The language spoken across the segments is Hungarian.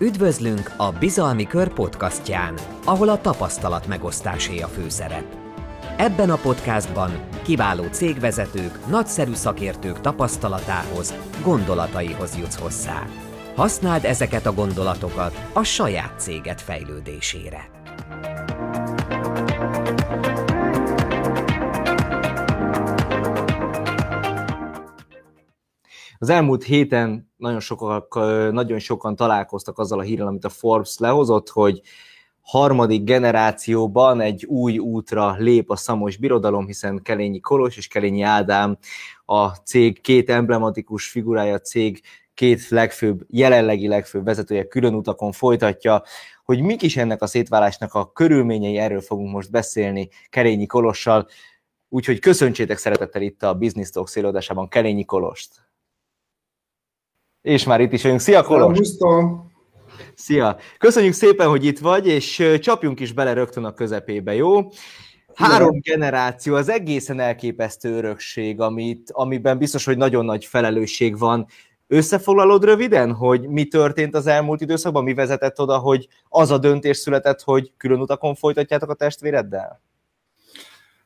Üdvözlünk a Bizalmi Kör podcastján, ahol a tapasztalat megosztásé a főszerep. Ebben a podcastban kiváló cégvezetők, nagyszerű szakértők tapasztalatához, gondolataihoz jutsz hozzá. Használd ezeket a gondolatokat a saját céged fejlődésére. Az elmúlt héten nagyon sokan találkoztak azzal a hírrel, amit a Forbes lehozott, hogy harmadik generációban egy új útra lép a Szamos birodalom, hiszen Kelényi Kolos és Kelényi Ádám a cég két emblematikus figurája, a cég két jelenlegi legfőbb vezetője külön utakon folytatja. Hogy mik is ennek a szétválásnak a körülményei, erről fogunk most beszélni Kelényi Kolossal. Úgyhogy köszöntsétek szeretettel itt a Business Talks előadásában Kelényi Kolost. És már itt is vagyunk. Szia, Kolos! Szia! Köszönjük szépen, hogy itt vagy, és csapjunk is bele rögtön a közepébe, jó? Három generáció, az egészen elképesztő örökség, amiben biztos, hogy nagyon nagy felelősség van. Összefoglalod röviden, hogy mi történt az elmúlt időszakban, mi vezetett oda, hogy az a döntés született, hogy külön utakon folytatjátok a testvéreddel?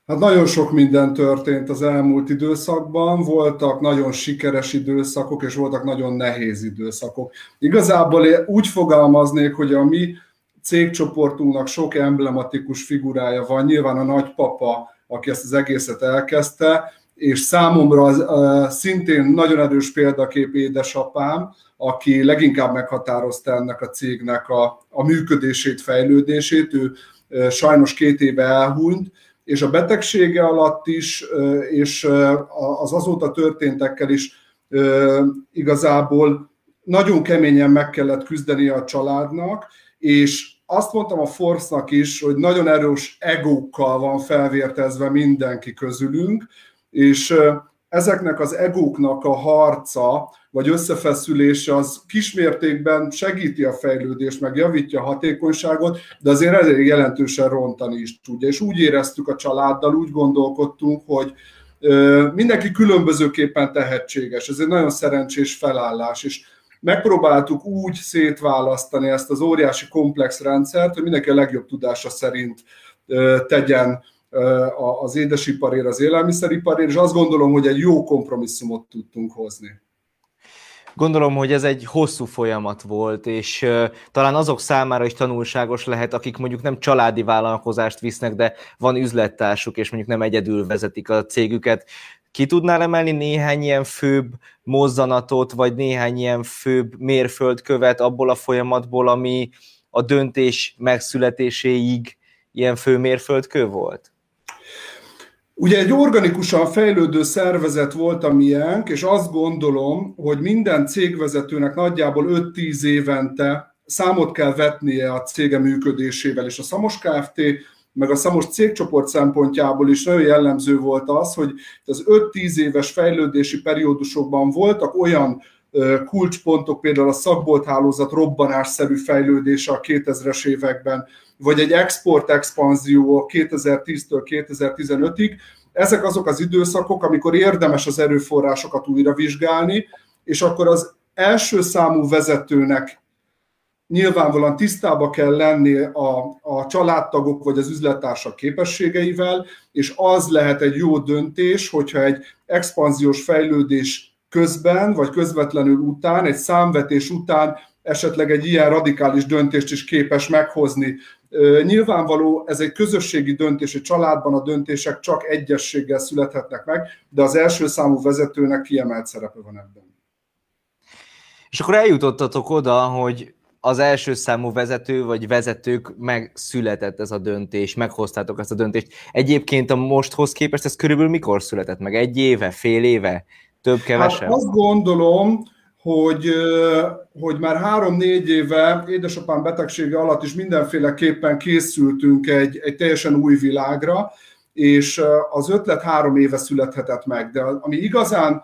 Hát nagyon sok minden történt az elmúlt időszakban, voltak nagyon sikeres időszakok, és voltak nagyon nehéz időszakok. Igazából én úgy fogalmaznék, hogy a mi cégcsoportunknak sok emblematikus figurája van, nyilván a nagypapa, aki ezt az egészet elkezdte, és számomra szintén nagyon erős példakép édesapám, aki leginkább meghatározta ennek a cégnek a működését, fejlődését, ő sajnos 2 éve elhunyt, és a betegsége alatt is, és az azóta történtekkel is igazából nagyon keményen meg kellett küzdeni a családnak, és azt mondtam a Forbes-nak is, hogy nagyon erős egókkal van felvértezve mindenki közülünk, és ezeknek az egóknak a harca, vagy összefeszülése az kismértékben segíti a fejlődést, meg javítja a hatékonyságot, de azért elég jelentősen rontani is tudja. És úgy éreztük a családdal, úgy gondolkodtunk, hogy mindenki különbözőképpen tehetséges. Ez egy nagyon szerencsés felállás, és megpróbáltuk úgy szétválasztani ezt az óriási komplex rendszert, hogy mindenki a legjobb tudása szerint tegyen az édesiparért, az élelmiszeriparért, és azt gondolom, hogy egy jó kompromisszumot tudtunk hozni. Gondolom, hogy ez egy hosszú folyamat volt, és talán azok számára is tanulságos lehet, akik mondjuk nem családi vállalkozást visznek, de van üzlettársuk, és mondjuk nem egyedül vezetik a cégüket. Ki tudnál emelni néhány ilyen főbb mozzanatot, vagy néhány ilyen főbb mérföldkövet abból a folyamatból, ami a döntés megszületéséig ilyen fő mérföldkő volt? Ugye egy organikusan fejlődő szervezet volt a miénk, és azt gondolom, hogy minden cégvezetőnek nagyjából 5-10 évente számot kell vetnie a cége működésével, és a Szamos Kft., meg a Szamos cégcsoport szempontjából is nagyon jellemző volt az, hogy az 5-10 éves fejlődési periódusokban voltak olyan kulcspontok, például a szakbolthálózat robbanásszerű fejlődése a 2000-es években, vagy egy export-expanzió 2010-től 2015-ig. Ezek azok az időszakok, amikor érdemes az erőforrásokat újra vizsgálni, és akkor az első számú vezetőnek nyilvánvalóan tisztába kell lenni a családtagok vagy az üzlettársak képességeivel, és az lehet egy jó döntés, hogyha egy expanziós fejlődés közben, vagy közvetlenül után, egy számvetés után esetleg egy ilyen radikális döntést is képes meghozni. Nyilvánvaló, ez egy közösségi döntés, egy családban a döntések csak egyességgel születhetnek meg, de az első számú vezetőnek kiemelt szerepe van ebben. És akkor eljutottatok oda, hogy az első számú vezető vagy vezetők megszületett ez a döntés, meghoztátok ezt a döntést. Egyébként a mosthoz képest ez körülbelül mikor született meg? 1 éve, fél éve? Több-kevesebb? Hát azt gondolom, hogy már 3-4 éve édesapám betegsége alatt is mindenféleképpen készültünk egy teljesen új világra, és az ötlet 3 éve születhetett meg. De ami igazán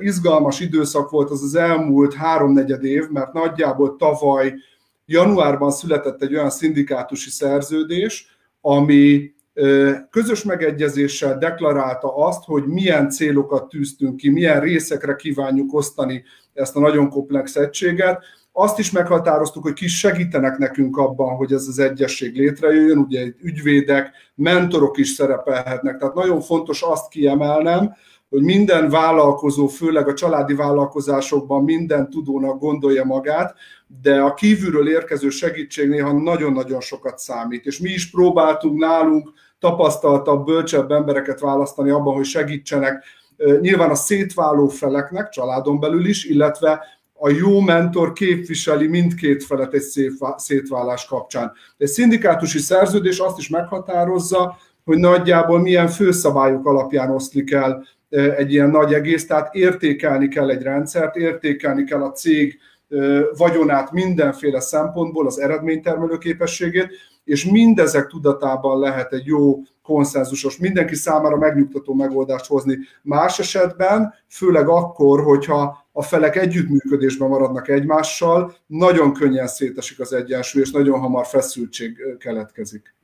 izgalmas időszak volt, az az elmúlt 3-4 év, mert nagyjából tavaly januárban született egy olyan szindikátusi szerződés, ami közös megegyezéssel deklarálta azt, hogy milyen célokat tűztünk ki, milyen részekre kívánjuk osztani ezt a nagyon komplex egységet, Azt is meghatároztuk, hogy ki segítenek nekünk abban, hogy ez az egyesség létrejöjjön, ugye ügyvédek, mentorok is szerepelhetnek. Tehát nagyon fontos azt kiemelnem, hogy minden vállalkozó, főleg a családi vállalkozásokban minden tudónak gondolja magát, de a kívülről érkező segítség néha nagyon-nagyon sokat számít. És mi is próbáltunk nálunk tapasztaltabb, bölcsebb embereket választani abban, hogy segítsenek nyilván a szétváló feleknek, családon belül is, illetve a jó mentor képviseli mindkét felet egy szétválás kapcsán. Egy szindikátusi szerződés azt is meghatározza, hogy nagyjából milyen főszabályok alapján oszlik el egy ilyen nagy egész, tehát értékelni kell egy rendszert, értékelni kell a cég vagyonát mindenféle szempontból, az eredménytermelő képességét, és mindezek tudatában lehet egy jó konszenzusos, mindenki számára megnyugtató megoldást hozni. Más esetben, főleg akkor, hogyha a felek együttműködésben maradnak egymással, nagyon könnyen szétesik az egyensúly, és nagyon hamar feszültség keletkezik.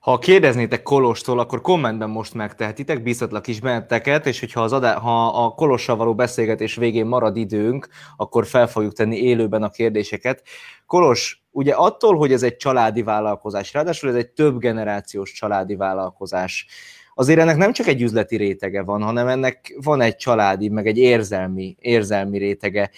Ha kérdeznétek Kolostól, akkor kommentben most megtehetitek, bíztatlak is benneteket, és hogyha ha a Kolossal való beszélgetés végén marad időnk, akkor fel fogjuk tenni élőben a kérdéseket. Kolos, ugye attól, hogy ez egy családi vállalkozás, ráadásul ez egy több generációs családi vállalkozás, azért ennek nem csak egy üzleti rétege van, hanem ennek van egy családi, meg egy érzelmi rétege.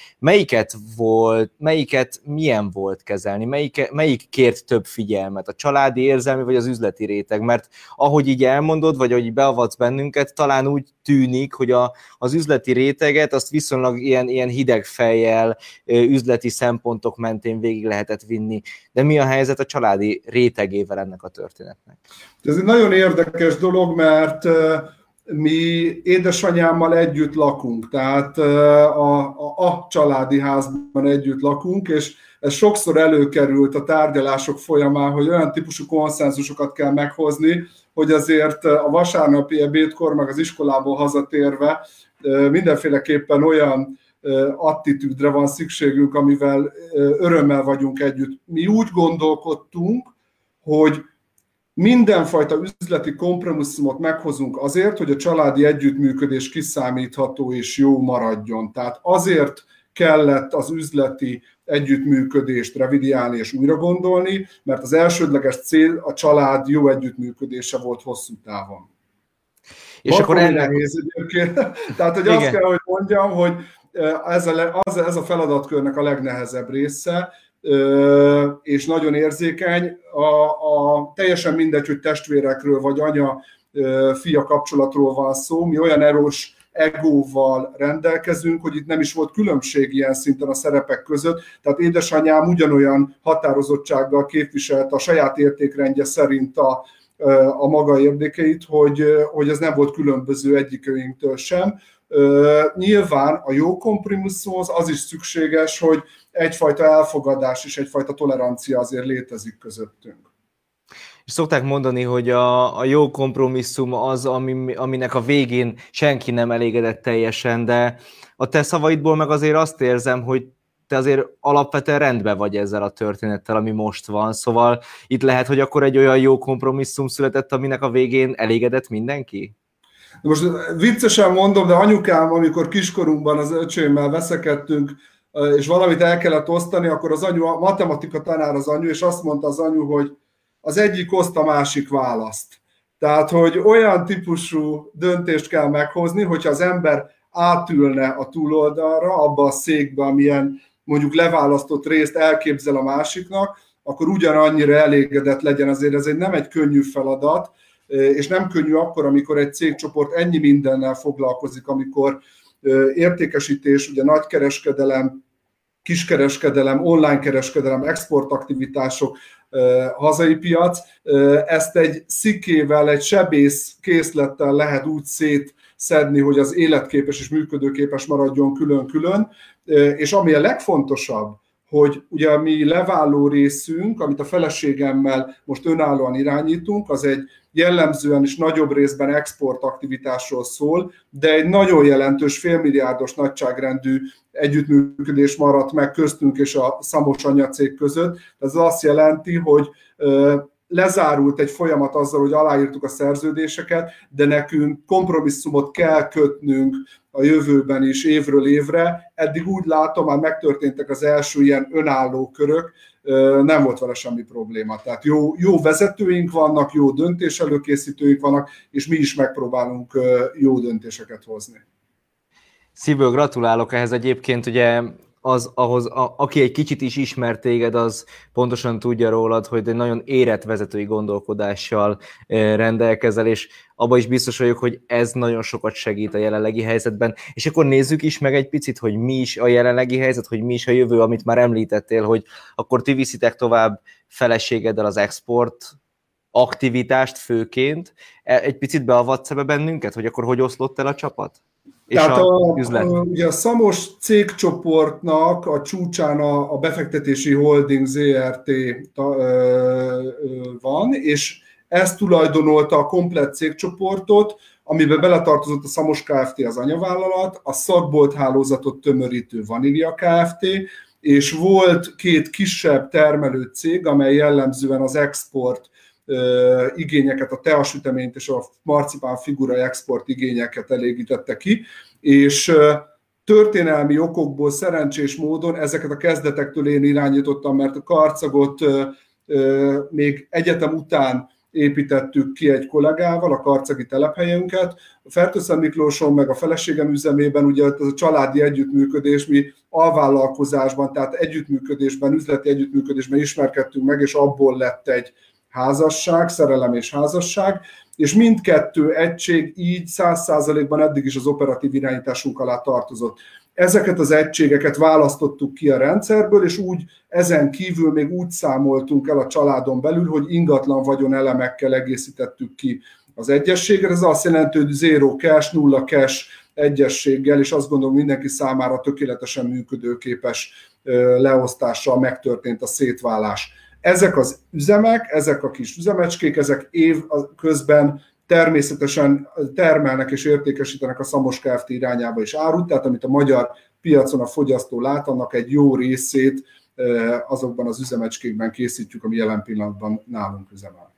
Melyiket milyen volt kezelni? Melyik kért több figyelmet? A családi érzelmi, vagy az üzleti réteg? Mert ahogy így elmondod, vagy ahogy beavatsz bennünket, talán úgy tűnik, hogy az üzleti réteget azt viszonylag ilyen hideg fejjel, üzleti szempontok mentén végig lehetett vinni. De mi a helyzet a családi rétegével ennek a történetnek? Ez egy nagyon érdekes dolog, mert mi édesanyámmal együtt lakunk, tehát a családi házban együtt lakunk, és ez sokszor előkerült a tárgyalások folyamán, hogy olyan típusú konszenzusokat kell meghozni, hogy azért a vasárnapi ebédkor, meg az iskolából hazatérve mindenféleképpen olyan attitűdre van szükségünk, amivel örömmel vagyunk együtt. Mi úgy gondolkodtunk, hogy mindenfajta üzleti kompromisszumot meghozunk azért, hogy a családi együttműködés kiszámítható és jó maradjon. Tehát azért kellett az üzleti együttműködést revidiálni és újra gondolni, mert az elsődleges cél a család jó együttműködése volt hosszú távon. És Bakkor akkor nehéz egyébként. Tehát, hogy azt kell, hogy mondjam, hogy ez a feladatkörnek a legnehezebb része, és nagyon érzékeny. Teljesen mindegy, hogy testvérekről vagy anya-fia kapcsolatról van szó, mi olyan erős egóval rendelkezünk, hogy itt nem is volt különbség ilyen szinten a szerepek között, tehát édesanyám ugyanolyan határozottsággal képviselte a saját értékrendje szerint a maga érdekeit, hogy ez nem volt különböző egyikőinktől sem. Nyilván a jó kompromisszumhoz az is szükséges, hogy egyfajta elfogadás és egyfajta tolerancia azért létezik közöttünk. És szokták mondani, hogy a jó kompromisszum az, aminek a végén senki nem elégedett teljesen, de a te szavaidból meg azért azt érzem, hogy te azért alapvetően rendben vagy ezzel a történettel, ami most van, szóval itt lehet, hogy akkor egy olyan jó kompromisszum született, aminek a végén elégedett mindenki? Most viccesen mondom, de anyukám, amikor kiskorunkban az öcsémmel veszekedtünk, és valamit el kellett osztani, akkor az anyu, a matematika tanár az anyu, és azt mondta az anyu, hogy az egyik oszt a másik választ. Tehát, hogy olyan típusú döntést kell meghozni, hogyha az ember átülne a túloldalra, abba a székbe, amilyen mondjuk leválasztott részt elképzel a másiknak, akkor ugyanannyira elégedett legyen. Azért ez nem egy könnyű feladat, és nem könnyű akkor, amikor egy cégcsoport ennyi mindennel foglalkozik, amikor értékesítés, ugye nagykereskedelem, kiskereskedelem, online kereskedelem, exportaktivitások, hazai piac, ezt egy szikével, egy sebész készlettel lehet úgy szétszedni, hogy az életképes és működőképes maradjon külön-külön, és ami a legfontosabb, hogy ugye a mi leváló részünk, amit a feleségemmel most önállóan irányítunk, az egy jellemzően is nagyobb részben exportaktivitásról szól, de egy nagyon jelentős, félmilliárdos nagyságrendű együttműködés maradt meg köztünk és a Szamos anyacég között. Ez azt jelenti, hogy lezárult egy folyamat azzal, hogy aláírtuk a szerződéseket, de nekünk kompromisszumot kell kötnünk a jövőben is évről évre. Eddig úgy látom, már megtörténtek az első ilyen önálló körök, nem volt vele semmi probléma. Tehát jó vezetőink vannak, jó döntés előkészítőink vannak, és mi is megpróbálunk jó döntéseket hozni. Szívből gratulálok ehhez egyébként, ugye aki egy kicsit is ismer téged, az pontosan tudja rólad, hogy egy nagyon érett vezetői gondolkodással rendelkezel, és abban is biztos vagyok, hogy ez nagyon sokat segít a jelenlegi helyzetben. És akkor nézzük is meg egy picit, hogy mi is a jelenlegi helyzet, hogy mi is a jövő, amit már említettél, hogy akkor ti viszitek tovább feleségeddel az export aktivitást főként. Egy picit beavatsz ebbe bennünket, hogy akkor hogy oszlott el a csapat? Tehát a Szamos cégcsoportnak a csúcsán a befektetési holding ZRT van, és ez tulajdonolta a komplett cégcsoportot, amiben beletartozott a Szamos Kft. Az anyavállalat, a szakbolt hálózatot tömörítő Vanília Kft., és volt két kisebb termelő cég, amely jellemzően az export igényeket, a teasüteményt és a marcipán figurai export igényeket elégítette ki, és történelmi okokból szerencsés módon ezeket a kezdetektől én irányítottam, mert a Karcagot még egyetem után építettük ki egy kollégával, a karcagi telephelyünket. A Fertőszent Miklóson meg a feleségem üzemében, ugye ez a családi együttműködés, mi alvállalkozásban, tehát együttműködésben, üzleti együttműködésben ismerkedtünk meg, és abból lett egy házasság, szerelem és házasság, és mindkettő egység így 100%-ban eddig is az operatív irányításunk alá tartozott. Ezeket az egységeket választottuk ki a rendszerből, és úgy ezen kívül még úgy számoltunk el a családon belül, hogy ingatlan vagyon elemekkel egészítettük ki az egyességet. Ez azt jelenti, hogy zero cash, nulla cash egyességgel, és azt gondolom mindenki számára tökéletesen működőképes leosztással megtörtént a szétválás. Ezek az üzemek, ezek a kis üzemecskék, ezek év közben természetesen termelnek és értékesítenek a Szamos Kft. Irányába is árut, tehát amit a magyar piacon a fogyasztó lát, annak egy jó részét azokban az üzemecskékben készítjük, ami jelen pillanatban nálunk üzemel.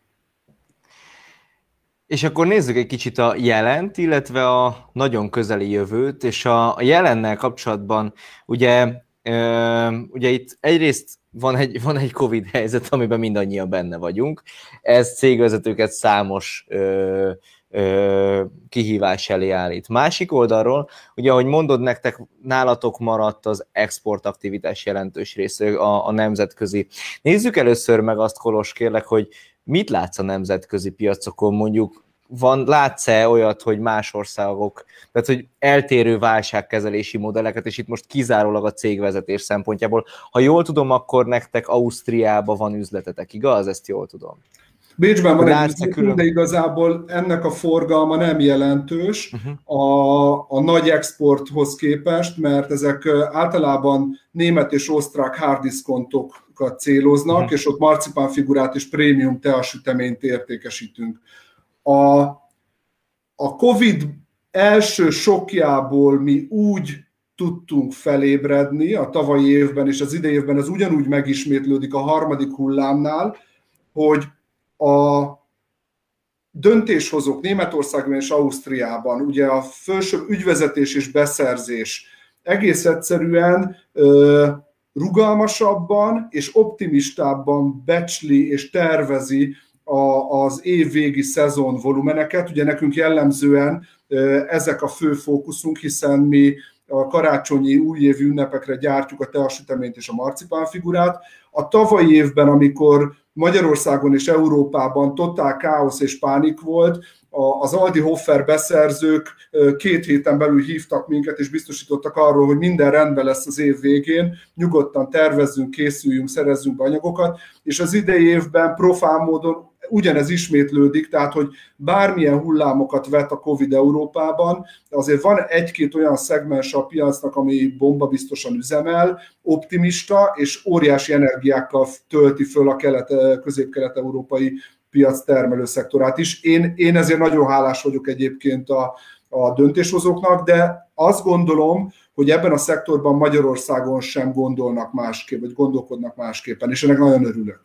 És akkor nézzük egy kicsit a jelent, illetve a nagyon közeli jövőt, és a jelennel kapcsolatban ugye itt egyrészt van egy Covid helyzet, amiben mindannyian benne vagyunk. Ez cégvezetőket számos kihívás elé állít. Másik oldalról, ugye ahogy mondod, nektek nálatok maradt az exportaktivitás jelentős része, a nemzetközi. Nézzük először meg azt, Kolos, kérlek, hogy mit látsz a nemzetközi piacokon, mondjuk látsz-e olyat, hogy más országok, tehát hogy eltérő válságkezelési modelleket, és itt most kizárólag a cégvezetés szempontjából. Ha jól tudom, akkor nektek Ausztriában van üzletetek, igaz? Ezt jól tudom. Bécsben van egy üzlet, de igazából ennek a forgalma nem jelentős a nagy exporthoz képest, mert ezek általában német és osztrák hárdiszkontokat céloznak, és ott marcipánfigurát és prémium teasüteményt értékesítünk. A Covid első sokjából mi úgy tudtunk felébredni a tavalyi évben és az idei évben, ez ugyanúgy megismétlődik a harmadik hullámnál, hogy a döntéshozók Németországban és Ausztriában, ugye a felsőbb ügyvezetés és beszerzés egész egyszerűen rugalmasabban és optimistábban becsli és tervezi az évvégi szezon volumeneket. Ugye nekünk jellemzően ezek a fő fókuszunk, hiszen mi a karácsonyi újévi ünnepekre gyártjuk a teasüteményt és a marcipánfigurát. A tavalyi évben, amikor Magyarországon és Európában totál káosz és pánik volt, az Aldi Hoffer beszerzők 2 héten belül hívtak minket, és biztosítottak arról, hogy minden rendben lesz az év végén, nyugodtan tervezzünk, készüljünk, szerezzünk be anyagokat, és az idei évben profán módon ugyanez ismétlődik, tehát hogy bármilyen hullámokat vet a Covid Európában, azért van egy-két olyan szegmens a piacnak, ami bombabiztosan üzemel, optimista, és óriási energiákkal tölti föl a közép-kelet-európai piac termelőszektorát is. Én ezért nagyon hálás vagyok egyébként a döntéshozóknak, de azt gondolom, hogy ebben a szektorban Magyarországon sem gondolnak másképp, vagy gondolkodnak másképpen, és ennek nagyon örülök.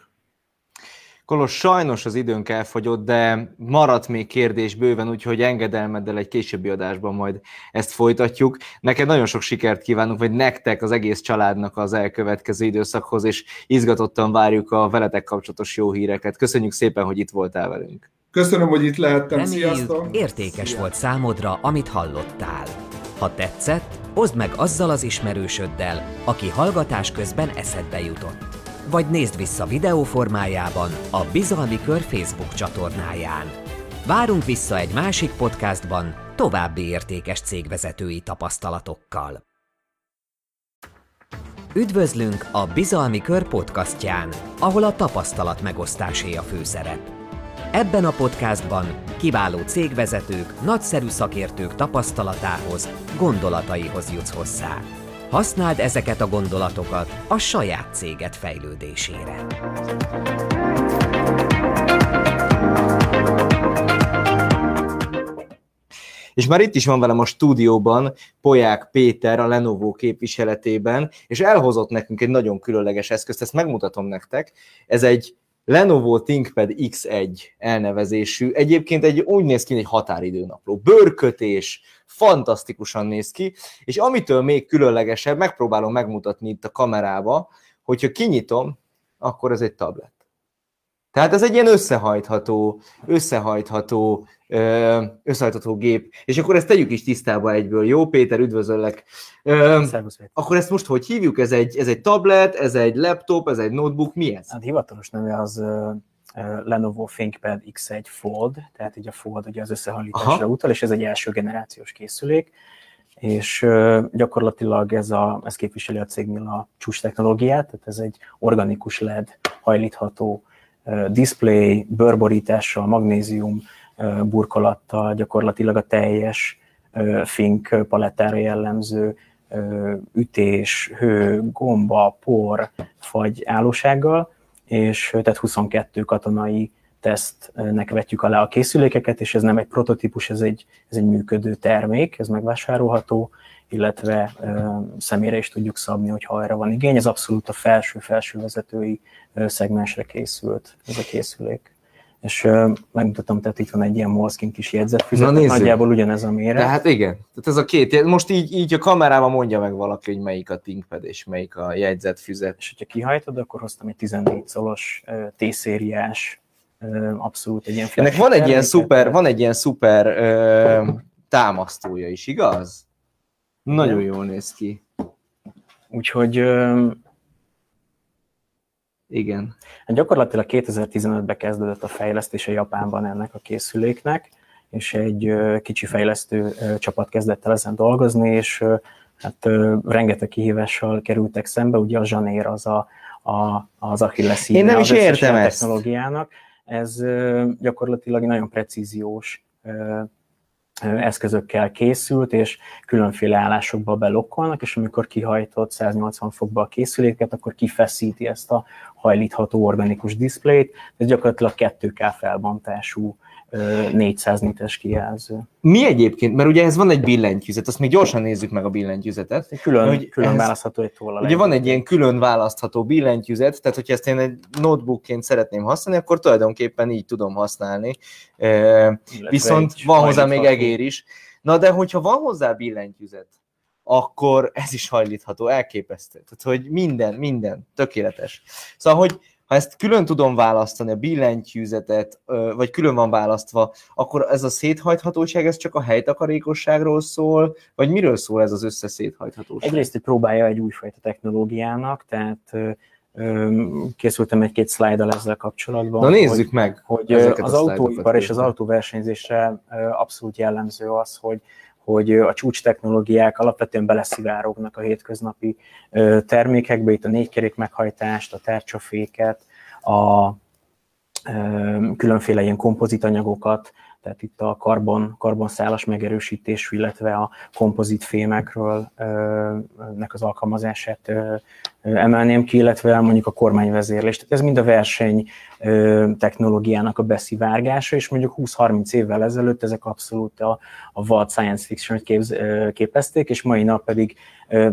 Kolos, sajnos az időnk elfogyott, de maradt még kérdés bőven, úgyhogy engedelmeddel egy későbbi adásban majd ezt folytatjuk. Neked nagyon sok sikert kívánunk, vagy nektek, az egész családnak az elkövetkező időszakhoz, és izgatottan várjuk a veletek kapcsolatos jó híreket. Köszönjük szépen, hogy itt voltál velünk. Köszönöm, hogy itt lehettem. Reméljük, értékes volt számodra, amit hallottál. Ha tetszett, oszd meg azzal az ismerősöddel, aki hallgatás közben eszedbe jutott. Vagy nézd vissza videóformájában a Bizalmi Kör Facebook csatornáján. Várunk vissza egy másik podcastban további értékes cégvezetői tapasztalatokkal. Üdvözlünk a Bizalmi Kör podcastján, ahol a tapasztalat megosztásé a főszerep. Ebben a podcastban kiváló cégvezetők, nagyszerű szakértők tapasztalatához, gondolataihoz jutsz hozzá. Használd ezeket a gondolatokat a saját céged fejlődésére. És már itt is van velem a stúdióban Polyák Péter a Lenovo képviseletében, és elhozott nekünk egy nagyon különleges eszközt, ezt megmutatom nektek. Ez egy Lenovo ThinkPad X1 elnevezésű, egyébként úgy néz ki, egy határidőnapló. Bőrkötés, fantasztikusan néz ki, és amitől még különlegesebb, megpróbálom megmutatni itt a kamerába, hogyha kinyitom, akkor ez egy tablet. Tehát ez egy ilyen összehajtható gép, és akkor ezt tegyük is tisztába egyből. Jó, Péter, üdvözöllek. Szervusz, Péter. Akkor ezt most hogy hívjuk? Ez egy tablet, ez egy laptop, ez egy notebook, mi ez? Hát hivatalos neve az Lenovo ThinkPad X1 Fold, tehát így a Fold ugye az összehajlításra utal, és ez egy első generációs készülék, és gyakorlatilag ez képviseli a cégnél a csúcs technológiát, tehát ez egy organikus LED hajlítható display, bőrborítással, magnézium burkolattal, gyakorlatilag a teljes Think palettára jellemző ütés, hő, gomba, por, fagy állósággal, és tehát 22 katonai tesztnek vetjük alá a készülékeket, és ez nem egy prototípus, ez egy működő termék, ez megvásárolható, illetve személyre is tudjuk szabni, hogyha erre van igény. Ez abszolút a felső-felső vezetői szegmensre készült ez a készülék. És megmutatom, tehát itt van egy ilyen Moleskine kis jegyzetfüzet, nagyjából ugyanez a méret. Tehát igen, tehát ez a két, most így a kamerában mondja meg valaki, hogy melyik a ThinkPad és melyik a jegyzetfüzet. És hogyha kihajtod, akkor hoztam egy 14 colos T-szériás, abszolút egy ilyen flash. Ennek van egy ilyen szuper támasztója is, igaz? Nagyon jól néz ki. Úgyhogy... igen. Hát gyakorlatilag 2015-ben kezdődött a fejlesztés a Japánban ennek a készüléknek, és egy kicsi fejlesztő csapat kezdett el ezen dolgozni, és hát rengeteg kihívással kerültek szembe, ugye a zsanér az Achilleszíne az összes technológiának. Ez gyakorlatilag nagyon precíziós eszközökkel készült, és különféle állásokba belokkolnak, és amikor kihajtott 180 fokba a készüléket, akkor kifeszíti ezt a hajlítható organikus diszplét, ez gyakorlatilag 2K felbontású 400 nites kijelző. Mi egyébként, mert ugye ez van egy billentyűzet, azt még gyorsan nézzük meg a billentyűzetet. Külön választható egy tollal. Ugye van egy ilyen külön választható billentyűzet, tehát hogyha ezt én egy notebookként szeretném használni, akkor tulajdonképpen így tudom használni. Viszont van hozzá még egér is. Na de hogyha van hozzá billentyűzet, akkor ez is hajlítható, elképesztő. Tehát hogy minden, tökéletes. Szóval, hogy ha ezt külön tudom választani, a billentyűzetet, vagy külön van választva, akkor ez a széthajthatóság, ez csak a helytakarékosságról szól, vagy miről szól ez az összeszéthajthatóság? Egyrészt próbálja egy újfajta technológiának, tehát készültem egy-két szlájddal ezzel kapcsolatban. Na nézzük meg! Hogy az autóipar és az autóversenyzésre abszolút jellemző az, hogy a csúcs technológiák alapvetően beleszivárognak a hétköznapi termékekbe, itt a négykerék meghajtást, a tárcsaféket, a különféle ilyen kompozit anyagokat, tehát itt a karbonszálas megerősítés, illetve a kompozit fémekről nek az alkalmazását emelném ki, illetve mondjuk a kormányvezérlést. Tehát ez mind a verseny technológiának a beszivárgása, és mondjuk 20-30 évvel ezelőtt ezek abszolút a vad science fiction-t képezték, és mai nap pedig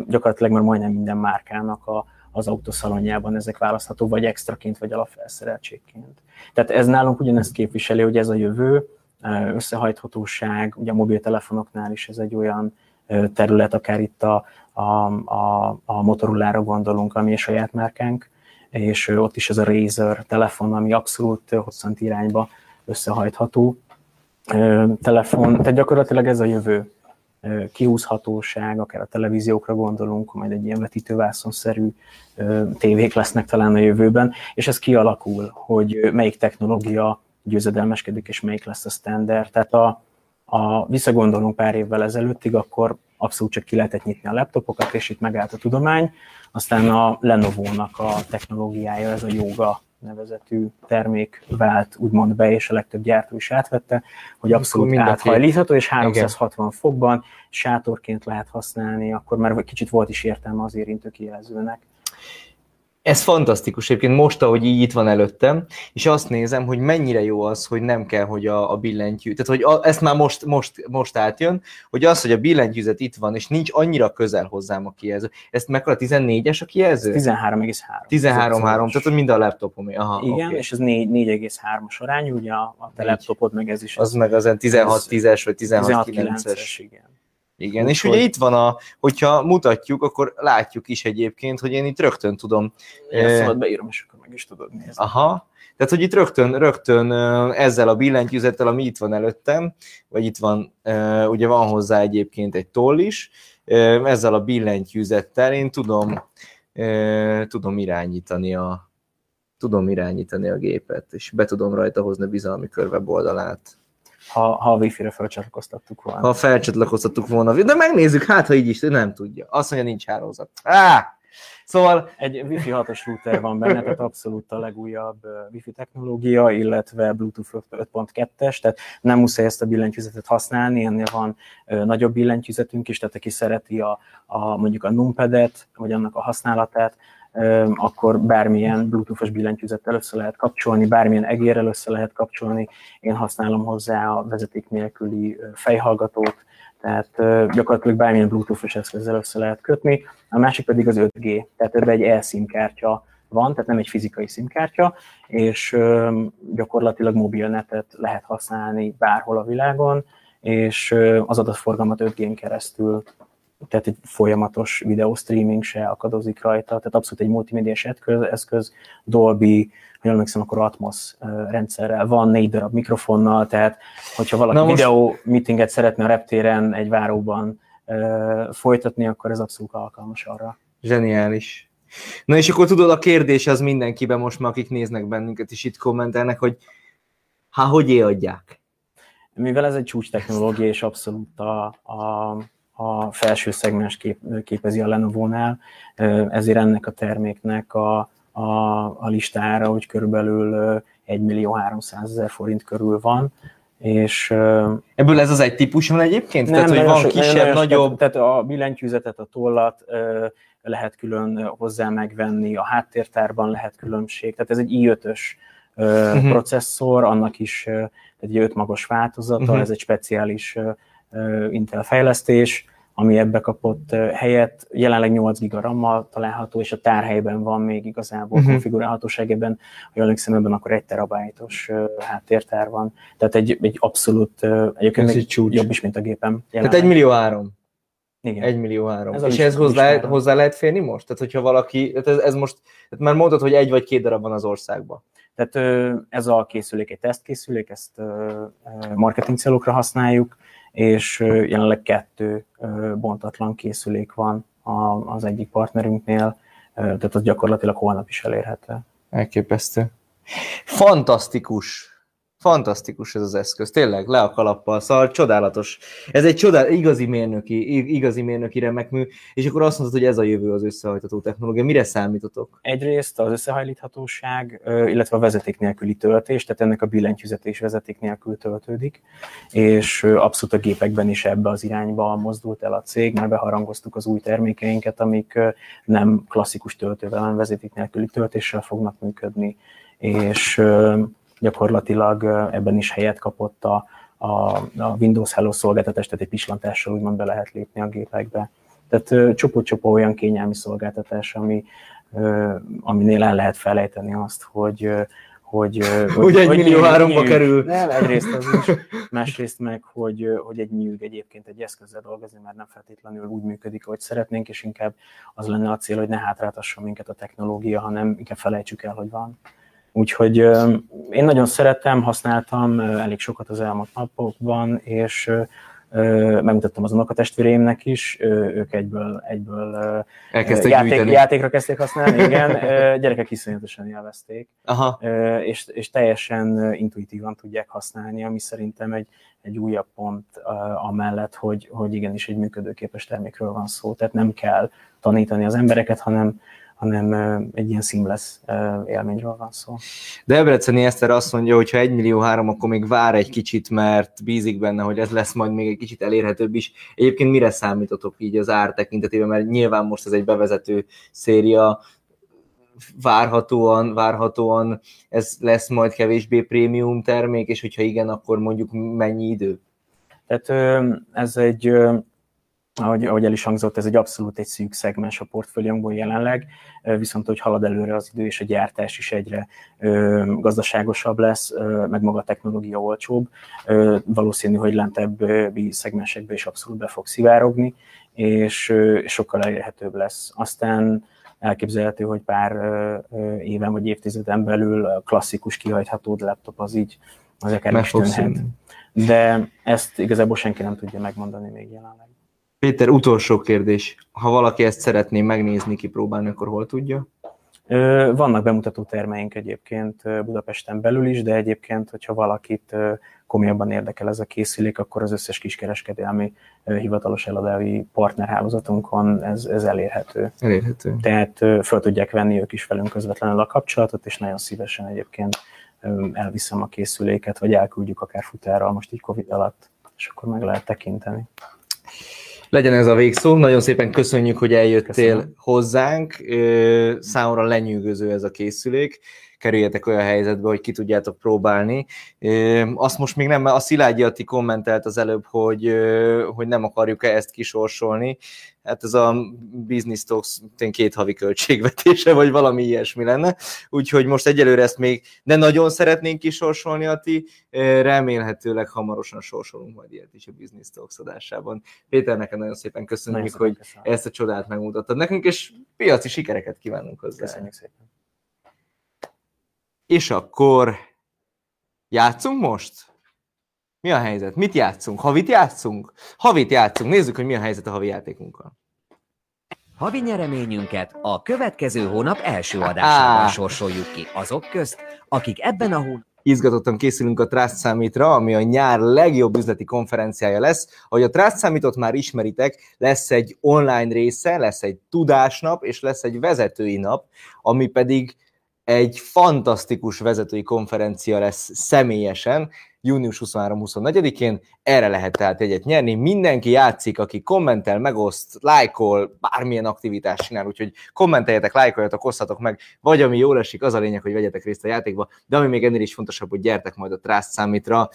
gyakorlatilag már majdnem minden márkának a az autószalonjában ezek választható, vagy extraként, vagy alapfelszereltségként. Tehát ez nálunk ugyanezt képviseli, hogy ez a jövő, összehajthatóság, ugye a mobiltelefonoknál is ez egy olyan terület, akár itt a Motorolára gondolunk, ami a saját márkánk, és ott is ez a Razer telefon, ami abszolút hosszant irányba összehajtható telefon, tehát gyakorlatilag ez a jövő kihúzhatóság, akár a televíziókra gondolunk, majd egy ilyen vetítővászonszerű tévék lesznek talán a jövőben, és ez kialakul, hogy melyik technológia győzedelmeskedik, és melyik lesz a standard. Tehát a visszagondolunk pár évvel ezelőttig, akkor abszolút csak ki lehetett nyitni a laptopokat, és itt megállt a tudomány. Aztán a Lenovo-nak a technológiája, ez a Yoga nevezetű termék vált úgymond be, és a legtöbb gyártó is átvette, hogy abszolút áthajlítható, és 360 igen. fokban sátorként lehet használni, akkor már kicsit volt is értelme az érintő kijelzőnek. Ez fantasztikus egyébként most, ahogy így itt van előttem, és azt nézem, hogy mennyire jó az, hogy nem kell, hogy a billentyű, tehát hogy ezt már most átjön, hogy az, hogy a billentyűzet itt van, és nincs annyira közel hozzám a kijelző. Ezt mekkora 14-es a kijelző? 13,3. 13,3, tehát mind a laptopomé. Aha, igen, okay. És ez 4,3-as arányú, ugye a te laptopod meg ez is. Az meg az 16,10-es vagy 16,9-es. Igen. Igen, és ugye itt van hogyha mutatjuk, akkor látjuk is egyébként, hogy én itt rögtön tudom. Én szabad beírom, és akkor meg is tudod nézni. Aha, tehát hogy itt rögtön ezzel a billentyűzettel, ami itt van előttem, vagy itt van, ugye van hozzá egyébként egy toll is, ezzel a billentyűzettel én tudom irányítani a gépet, és be tudom rajta hozni a bizalmi körbeboldalát. Ha a Wi-Fi-re felcsatlakoztattuk volna. Ha felcsatlakoztattuk volna, de megnézzük, hát ha így is, nem tudja. Azt mondja, nincs hálózat. Szóval egy Wi-Fi 6-os router van benne, tehát abszolút a legújabb Wi-Fi technológia, illetve Bluetooth 5.2-es, tehát nem muszáj ezt a billentyűzetet használni, ennél van nagyobb billentyűzetünk is, tehát aki szereti mondjuk a numpedet, vagy annak a használatát, akkor bármilyen Bluetooth-os billentyűzettel össze lehet kapcsolni, bármilyen egérrel össze lehet kapcsolni. Én használom hozzá a vezeték nélküli fejhallgatót, tehát gyakorlatilag bármilyen Bluetooth-os eszközzel össze lehet kötni. A másik pedig az 5G, tehát ebben egy eSIM kártya van, tehát nem egy fizikai SIM kártya, és gyakorlatilag mobilnetet lehet használni bárhol a világon, és az adatforgalmat 5G-n keresztül, tehát egy folyamatos videó streaming se akadozik rajta, tehát abszolút egy multimédiás eszköz, Dolby, ha jól megszem, akkor Atmos rendszerrel van, 4 darab mikrofonnal, tehát hogyha valaki videó meetinget szeretne a reptéren, egy váróban folytatni, akkor ez abszolút alkalmas arra. Zseniális. Na és akkor tudod, a kérdés az mindenkiben most már, akik néznek bennünket és itt kommentelnek, hogy hogy adják? Mivel ez egy csúcs technológia, és abszolút a felső szegmens képezi a Lenovo-nál, ezért ennek a terméknek a listára, hogy körülbelül 1.300.000 forint körül van. És ebből ez az egy típus van egyébként? Nem, tehát, hogy van kisebb, nagyobb? Tehát a billentyűzetet, a tollat lehet külön hozzá megvenni, a háttértárban lehet különbség, tehát ez egy i5-ös processzor, annak is egy 5 magos változata, ez egy speciális Intel fejlesztés, ami ebbe kapott helyet, jelenleg 8 giga RAM-mal található, és a tárhelyben van még igazából konfigurálhatóság ebben, hogy emlékszem, ebben akkor 1 terabájtos háttértár van. Tehát egy abszolút, egyébként jobb is, mint a gépem. Jelenleg. Tehát 1.3 millió. Igen. 1.3 millió. És ez hozzá lehet férni most? Tehát hogyha valaki, ez most, tehát már mondtad, hogy 1 vagy 2 darab van az országban. Tehát ez a készülék egy tesztkészülék, ezt marketing célokra használjuk, és jelenleg 2 bontatlan készülék van az egyik partnerünknél, tehát az gyakorlatilag holnap is elérhető. Elképesztő. Fantasztikus! Fantasztikus ez az eszköz, tényleg, le a kalappal, szóval csodálatos. Ez egy igazi mérnöki remekmű, és akkor azt mondod, hogy ez a jövő az összehajtható technológia. Mire számítotok? Egyrészt az összehajlíthatóság, illetve a vezeték nélküli töltés, tehát ennek a billentyűzetés vezeték nélkül töltődik, és abszolút a gépekben is ebbe az irányba mozdult el a cég, már beharangoztuk az új termékeinket, amik nem klasszikus töltővel, hanem vezeték nélküli töltéssel fognak működni, és gyakorlatilag ebben is helyet kapott a Windows Hello szolgáltatás, tehát egy pislantással úgymond be lehet lépni a gépekbe. Tehát csopó-csopó olyan kényelmi szolgáltatás, ami aminél el lehet felejteni azt, hogy egy millió háromba kerül. Nem, egyrészt az is. Másrészt meg, hogy egy nyűg egyébként egy eszközzel dolgozni, mert nem feltétlenül úgy működik, ahogy szeretnénk, és inkább az lenne a cél, hogy ne hátráltasson minket a technológia, hanem inkább felejtsük el, hogy van. Úgyhogy én nagyon szerettem, használtam elég sokat az elmúlt napokban, és megmutattam az unokatestvéreimnek is, ők egyből játékra kezdték használni, igen, gyerekek iszonyatosan élvezték, és teljesen intuitívan tudják használni, ami szerintem egy újabb pont amellett, hogy igenis egy működőképes termékről van szó, tehát nem kell tanítani az embereket, hanem egy ilyen seamless élményről van szó. Debreceni Eszter azt mondja, hogy ha 1,3 millió, akkor még vár egy kicsit, mert bízik benne, hogy ez lesz majd még egy kicsit elérhetőbb is. Egyébként mire számítotok így az ár tekintetében, mert nyilván most ez egy bevezető széria, várhatóan ez lesz majd kevésbé prémium termék, és hogyha igen, akkor mondjuk mennyi idő? Tehát ez egy... Ahogy el is hangzott, ez egy abszolút egy szűk szegmens a portfóliónkból jelenleg, viszont hogy halad előre az idő, és a gyártás is egyre gazdaságosabb lesz, meg maga a technológia olcsóbb, valószínű, hogy lentebbi szegmensekbe is abszolút be fog szivárogni, és sokkal elérhetőbb lesz. Aztán elképzelhető, hogy pár éven vagy évtizeden belül a klasszikus kihajtható laptop az így az akár megtűnhet. De ezt igazából senki nem tudja megmondani még jelenleg. Péter, utolsó kérdés. Ha valaki ezt szeretné megnézni, kipróbálni, akkor hol tudja? Vannak bemutató termeink egyébként Budapesten belül is, de egyébként, hogyha valakit komolyabban érdekel ez a készülék, akkor az összes kiskereskedelmi hivatalos eladói partnerhálózatunkon ez elérhető. Tehát föl tudják venni ők is velünk közvetlenül a kapcsolatot, és nagyon szívesen egyébként elviszem a készüléket, vagy elküldjük akár futárral most így Covid alatt, és akkor meg lehet tekinteni. Legyen ez a végszó. Nagyon szépen köszönjük, hogy eljöttél hozzánk. Számomra lenyűgöző ez a készülék. Kerüljetek olyan helyzetbe, hogy ki tudjátok próbálni. Azt most még nem, a Szilágyi Atti kommentelt az előbb, hogy nem akarjuk-e ezt kisorsolni. Hát ez a Business Talks 2 havi költségvetése, vagy valami ilyesmi lenne. Úgyhogy most egyelőre ezt még nem nagyon szeretnénk kisorsolni, Atti. Remélhetőleg hamarosan sorsolunk majd ilyet is a Business Talks adásában. Péter, neked nagyon szépen köszönjük, hogy ezt a csodát megmutattad nekünk, és piaci sikereket kívánunk hozzá. Köszönjük szépen. És akkor játszunk most? Mi a helyzet? Mit játszunk? Havit játszunk? Havit játszunk. Nézzük, hogy mi a helyzet a havi játékunkkal. Havi nyereményünket a következő hónap első adásában sorsoljuk ki azok közt, akik ebben a hónapban... Izgatottan készülünk a Trust Summitra, ami a nyár legjobb üzleti konferenciája lesz. Ahogy a Trust Summitot már ismeritek, lesz egy online része, lesz egy tudásnap, és lesz egy vezetői nap, ami pedig egy fantasztikus vezetői konferencia lesz személyesen, június 23-24-én, erre lehet tehát egyet nyerni, mindenki játszik, aki kommentel, megoszt, lájkol, bármilyen aktivitást csinál, úgyhogy kommenteljetek, lájkoljatok, osztatok meg, vagy ami jól esik, az a lényeg, hogy vegyetek részt a játékba, de ami még ennél is fontosabb, hogy gyertek majd a Trust Summitra.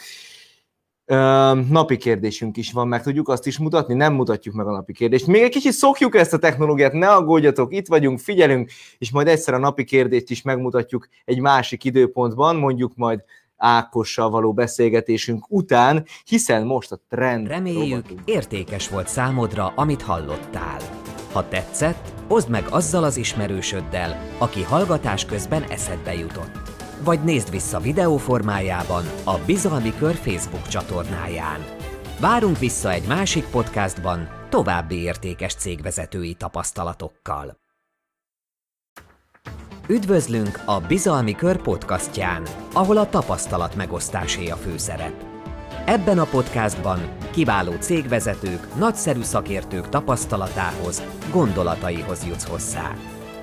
Napi kérdésünk is van, meg tudjuk azt is mutatni, nem mutatjuk meg a napi kérdést. Még egy kicsit szokjuk ezt a technológiát, ne aggódjatok, itt vagyunk, figyelünk, és majd egyszer a napi kérdést is megmutatjuk egy másik időpontban, mondjuk majd Ákossal való beszélgetésünk után, hiszen most a trend. Reméljük, értékes volt számodra, amit hallottál. Ha tetszett, oszd meg azzal az ismerősöddel, aki hallgatás közben eszedbe jutott. Vagy nézd vissza videó formájában a Bizalmi Kör Facebook csatornáján. Várunk vissza egy másik podcastban további értékes cégvezetői tapasztalatokkal. Üdvözlünk a Bizalmi Kör podcastján, ahol a tapasztalat megosztásé a főszerep. Ebben a podcastban kiváló cégvezetők, nagyszerű szakértők tapasztalatához, gondolataihoz jutsz hozzá.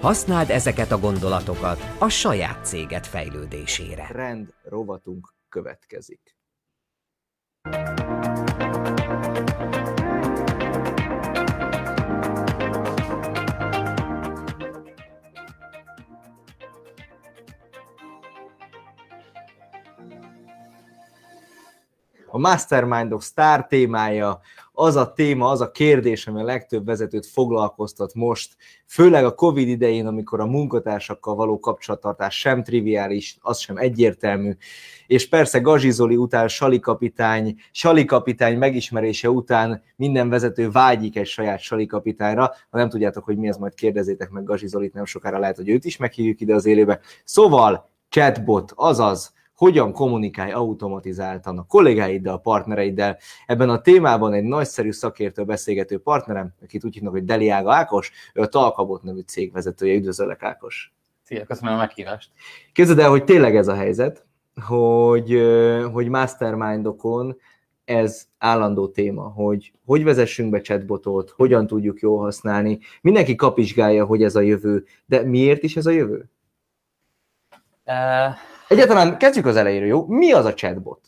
Használd ezeket a gondolatokat a saját céged fejlődésére. Trend rovatunk következik. A Mastermind of Star témája az a téma, az a kérdés, ami a legtöbb vezetőt foglalkoztat most, főleg a Covid idején, amikor a munkatársakkal való kapcsolattartás sem triviális, az sem egyértelmű, és persze Gazi Zoli után, Sali kapitány megismerése után minden vezető vágyik egy saját Sali kapitányra. Ha nem tudjátok, hogy mi ez, majd kérdezzétek meg Gazi Zolit, nem sokára lehet, hogy őt is meghívjuk ide az élőbe. Szóval chatbot, azaz hogyan kommunikálj automatizáltan a kollégáiddal, a partnereiddel. Ebben a témában egy nagyszerű szakértő beszélgető partnerem, akit úgy hívnak, hogy Deli Ágh Ákos, ő a Talkabot nevű cégvezetője. Üdvözöllek, Ákos! Szia, köszönöm a meghívást! Képzeld el, hogy tényleg ez a helyzet, hogy mastermindokon ez állandó téma, hogy vezessünk be chatbotot, hogyan tudjuk jól használni. Mindenki kapizsgálja, hogy ez a jövő, de miért is ez a jövő? Egyáltalán kezdjük az elejéről, jó? Mi az a chatbot?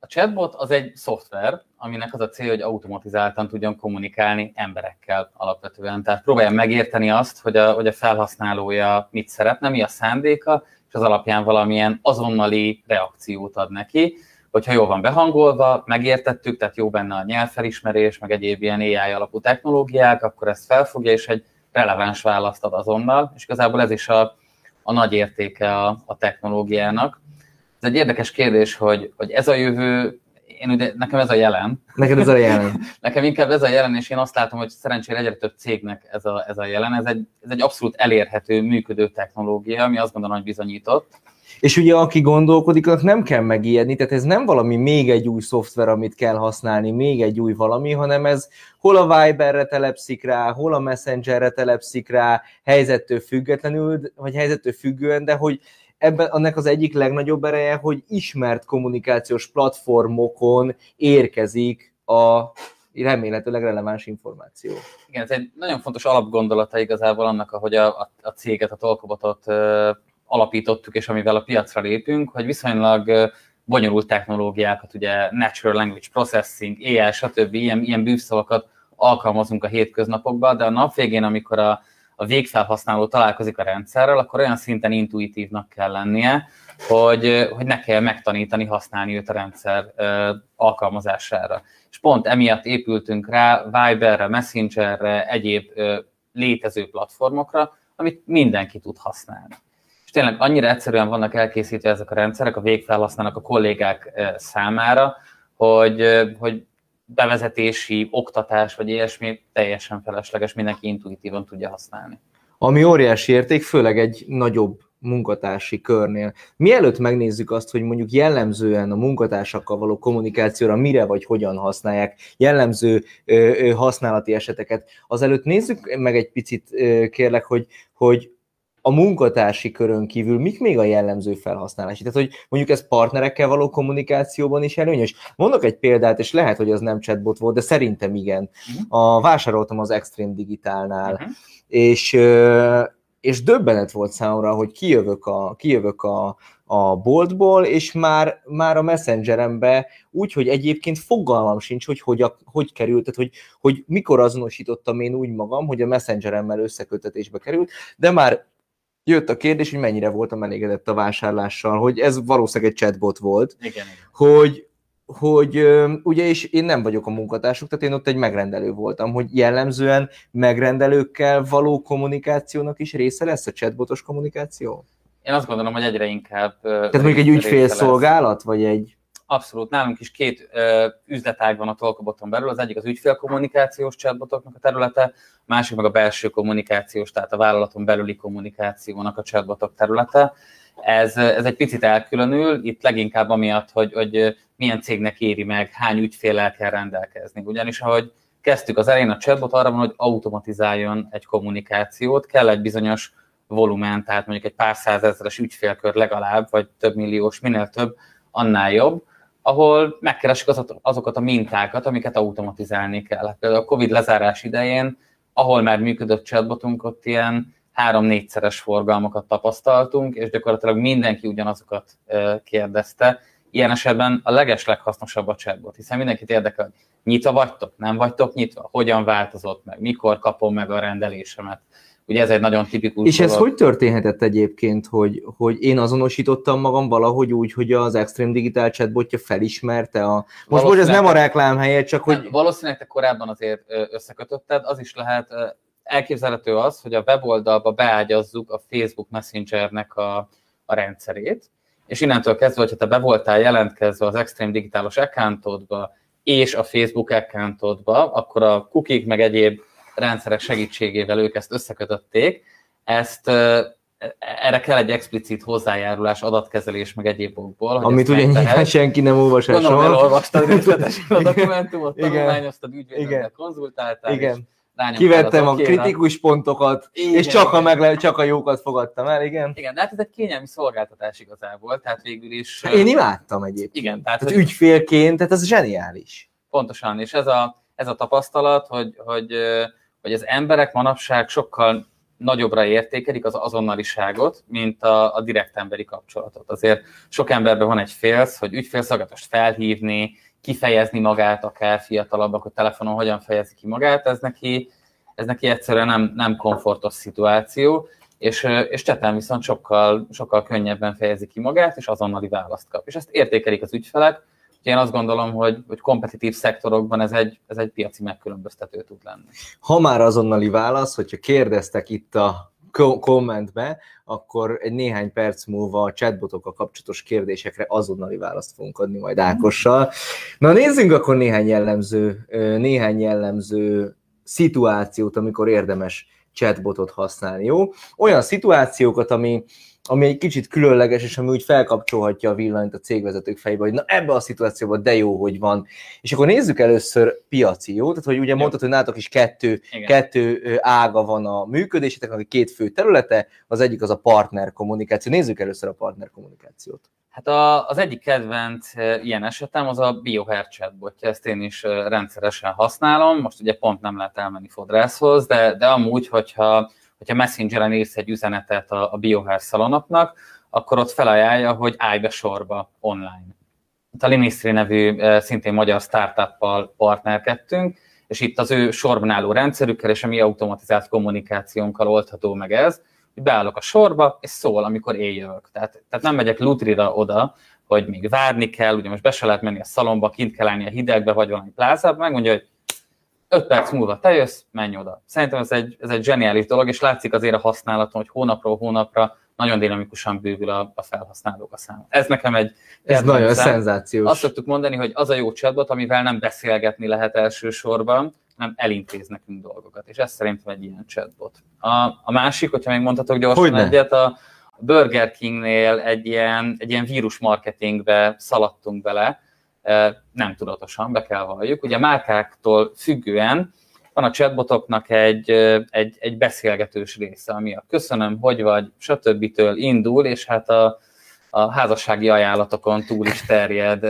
A chatbot az egy szoftver, aminek az a célja, hogy automatizáltan tudjon kommunikálni emberekkel alapvetően. Tehát próbálja megérteni azt, hogy a felhasználója mit szeretne, mi a szándéka, és az alapján valamilyen azonnali reakciót ad neki. Hogyha jól van behangolva, megértettük, tehát jó benne a nyelvfelismerés, meg egyéb ilyen AI alapú technológiák, akkor ezt felfogja, és egy releváns választ ad azonnal, és igazából ez is a nagy értéke a technológiának. Ez egy érdekes kérdés, hogy ez a jövő, nekem ez a jelen. Neked ez a jelen. Nekem inkább ez a jelen, és én azt látom, hogy szerencsére egyre több cégnek ez a jelen. Ez egy abszolút elérhető, működő technológia, ami azt gondolom, hogy bizonyított. És ugye aki gondolkodik, annak nem kell megijedni, tehát ez nem valami még egy új szoftver, amit kell használni, még egy új valami, hanem ez hol a Viberre telepszik rá, hol a Messengerre telepszik rá, helyzettől függően, de hogy ebben annak az egyik legnagyobb ereje, hogy ismert kommunikációs platformokon érkezik a remélhetőleg releváns információ. Igen, ez egy nagyon fontos alapgondolata igazából annak, ahogy a céget, a Talkabotot alapítottuk, és amivel a piacra lépünk, hogy viszonylag bonyolult technológiákat, ugye Natural Language Processing, AI, stb. Ilyen bűvszavakat alkalmazunk a hétköznapokban, de a nap végén, amikor a végfelhasználó találkozik a rendszerrel, akkor olyan szinten intuitívnak kell lennie, hogy ne kell megtanítani használni őt a rendszer alkalmazására. És pont emiatt épültünk rá Viberre, Messengerre, egyéb létező platformokra, amit mindenki tud használni. És tényleg annyira egyszerűen vannak elkészítve ezek a rendszerek, a végfelhasználók, a kollégák számára, hogy bevezetési, oktatás vagy ilyesmi teljesen felesleges, mindenki intuitívan tudja használni. Ami óriási érték, főleg egy nagyobb munkatársi körnél. Mielőtt megnézzük azt, hogy mondjuk jellemzően a munkatársakkal való kommunikációra mire vagy hogyan használják jellemző használati eseteket, azelőtt nézzük meg egy picit, kérlek, hogy a munkatársi körön kívül mik még a jellemző felhasználási? Tehát, hogy mondjuk ez partnerekkel való kommunikációban is előnyös. Mondok egy példát, és lehet, hogy az nem chatbot volt, de szerintem igen. Vásároltam az Extreme Digitálnál, és döbbenet volt számomra, hogy kijövök a boltból, és már a Messengerembe úgy, hogy egyébként fogalmam sincs, hogy került, tehát hogy mikor azonosítottam én úgy magam, hogy a Messengeremmel összeköttetésbe került, de már jött a kérdés, hogy mennyire voltam elégedett a vásárlással, hogy ez valószínűleg egy chatbot volt, igen. Hogy ugye, és én nem vagyok a munkatársuk, tehát én ott egy megrendelő voltam, hogy jellemzően megrendelőkkel való kommunikációnak is része lesz a chatbotos kommunikáció? Én azt gondolom, hogy egyre inkább... Tehát még egy ügyfélszolgálat, vagy egy... Abszolút, nálunk is két üzletág van a Talkaboton belül, az egyik az ügyfélkommunikációs chatbotoknak a területe, a másik meg a belső kommunikációs, tehát a vállalaton belüli kommunikációnak a chatbotok területe. Ez egy picit elkülönül, itt leginkább amiatt, hogy milyen cégnek éri meg, hány ügyféllel kell rendelkezni. Ugyanis ahogy kezdtük az elején, a chatbot arra van, hogy automatizáljon egy kommunikációt, kell egy bizonyos volumen, tehát mondjuk egy pár százezeres ügyfélkör legalább, vagy több milliós, minél több, annál jobb, ahol megkeressük azokat a mintákat, amiket automatizálni kell. Hát például a Covid lezárás idején, ahol már működött chatbotunk, ott ilyen 3-4-szeres forgalmakat tapasztaltunk, és gyakorlatilag mindenki ugyanazokat kérdezte. Ilyen esetben a legesleghasznosabb a chatbot, hiszen mindenkit érdekel, hogy nyitva vagytok, nem vagytok nyitva, hogyan változott meg, mikor kapom meg a rendelésemet. Ugye ez egy nagyon tipikus. És ez hogy történhetett egyébként, hogy én azonosítottam magam valahogy úgy, hogy az Extreme Digital chatbotja felismerte a... Most ez nem a reklám helye, csak hogy... Nem, valószínűleg te korábban azért összekötötted, az is lehet, elképzelhető az, hogy a weboldalba beágyazzuk a Facebook Messengernek a rendszerét, és innentől kezdve, hogyha te be voltál jelentkezve az Extreme Digitalos accountodba és a Facebook accountodba, akkor a cookie-k meg egyéb rendszerek segítségével ők ezt összekötötték, erre kell egy explicit hozzájárulás, adatkezelés, meg egyéb okból. Amit ugye nyilván senki nem olvas el soha. Gondolom, elolvastad részletesen a dokumentumot, tanulmányoztad, ügyvédekkel konzultáltál, és kivettem a kritikus pontokat, igen, és csak a jókat fogadtam el, igen. Igen, de hát ez egy kényelmi szolgáltatás igazából, tehát végül is... Én imádtam egyébként, igen, tehát ügyfélként, tehát ez zseniális. Pontosan, és ez a tapasztalat, hogy az emberek manapság sokkal nagyobbra értékelik az azonnaliságot, mint a direkt emberi kapcsolatot. Azért sok emberben van egy félsz, hogy ügyfélszolgáltatást felhívni, kifejezni magát, akár fiatalabbak, hogy telefonon hogyan fejezi ki magát, ez neki egyszerűen nem komfortos szituáció, és cseten viszont sokkal, sokkal könnyebben fejezi ki magát, és azonnali választ kap. És ezt értékelik az ügyfelek. Én azt gondolom, hogy kompetitív szektorokban ez egy piaci megkülönböztető tud lenni. Ha már azonnali válasz, hogyha kérdeztek itt a kommentbe, akkor egy néhány perc múlva a chatbotokkal kapcsolatos kérdésekre azonnali választ fogunk adni majd Ákossal. Na nézzünk akkor néhány jellemző szituációt, amikor érdemes chatbotot használni, jó? Olyan szituációkat, ami egy kicsit különleges, és ami úgy felkapcsolhatja a villanyt a cégvezetők fejébe, hogy na ebbe a szituációban de jó, hogy van. És akkor nézzük először piaci, jó? Tehát, hogy ugye mondtad, hogy nálatok is kettő ága van a működéseteknek, a két fő területe, az egyik az a partner kommunikáció. Nézzük először a partner kommunikációt. Hát az egyik kedvenc ilyen esetem az a Bioherb chatbotja, ezt én is rendszeresen használom, most ugye pont nem lehet elmenni fodrászhoz, de amúgy, hogyha Messengeren írsz egy üzenetet a Bioherb szalonapnak, akkor ott felajánlja, hogy állj be sorba online. A Linistree nevű szintén magyar startuppal partnerkedtünk, és itt az ő sorban álló rendszerükkel és a mi automatizált kommunikációnkkal oldható meg ez, hogy beállok a sorba, és szól, amikor én jövök. Tehát nem megyek lutrira oda, hogy még várni kell, ugye most be se lehet menni a szalomba, kint kell állni a hidegbe, vagy valami plázába, megmondja, hogy 5 perc múlva te jössz, menj oda. Szerintem ez egy zseniális dolog, és látszik azért a használaton, hogy hónapról hónapra nagyon dinamikusan bővül a felhasználók a száma. Ez nekem egy... Ez nagyon szenzációs. Azt szoktuk mondani, hogy az a jó chatbot, amivel nem beszélgetni lehet elsősorban, hanem elintéz nekünk dolgokat, és ez szerintem egy ilyen chatbot. A másik, hogyha még mondhatok gyorsan egyet, a Burger Kingnél egy ilyen vírus marketingbe szaladtunk bele, nem tudatosan, be kell valljuk. Ugye a márkáktól függően van a chatbotoknak egy beszélgetős része, ami a köszönöm, hogy vagy, stb.-től indul, és hát a házassági ajánlatokon túl is terjed.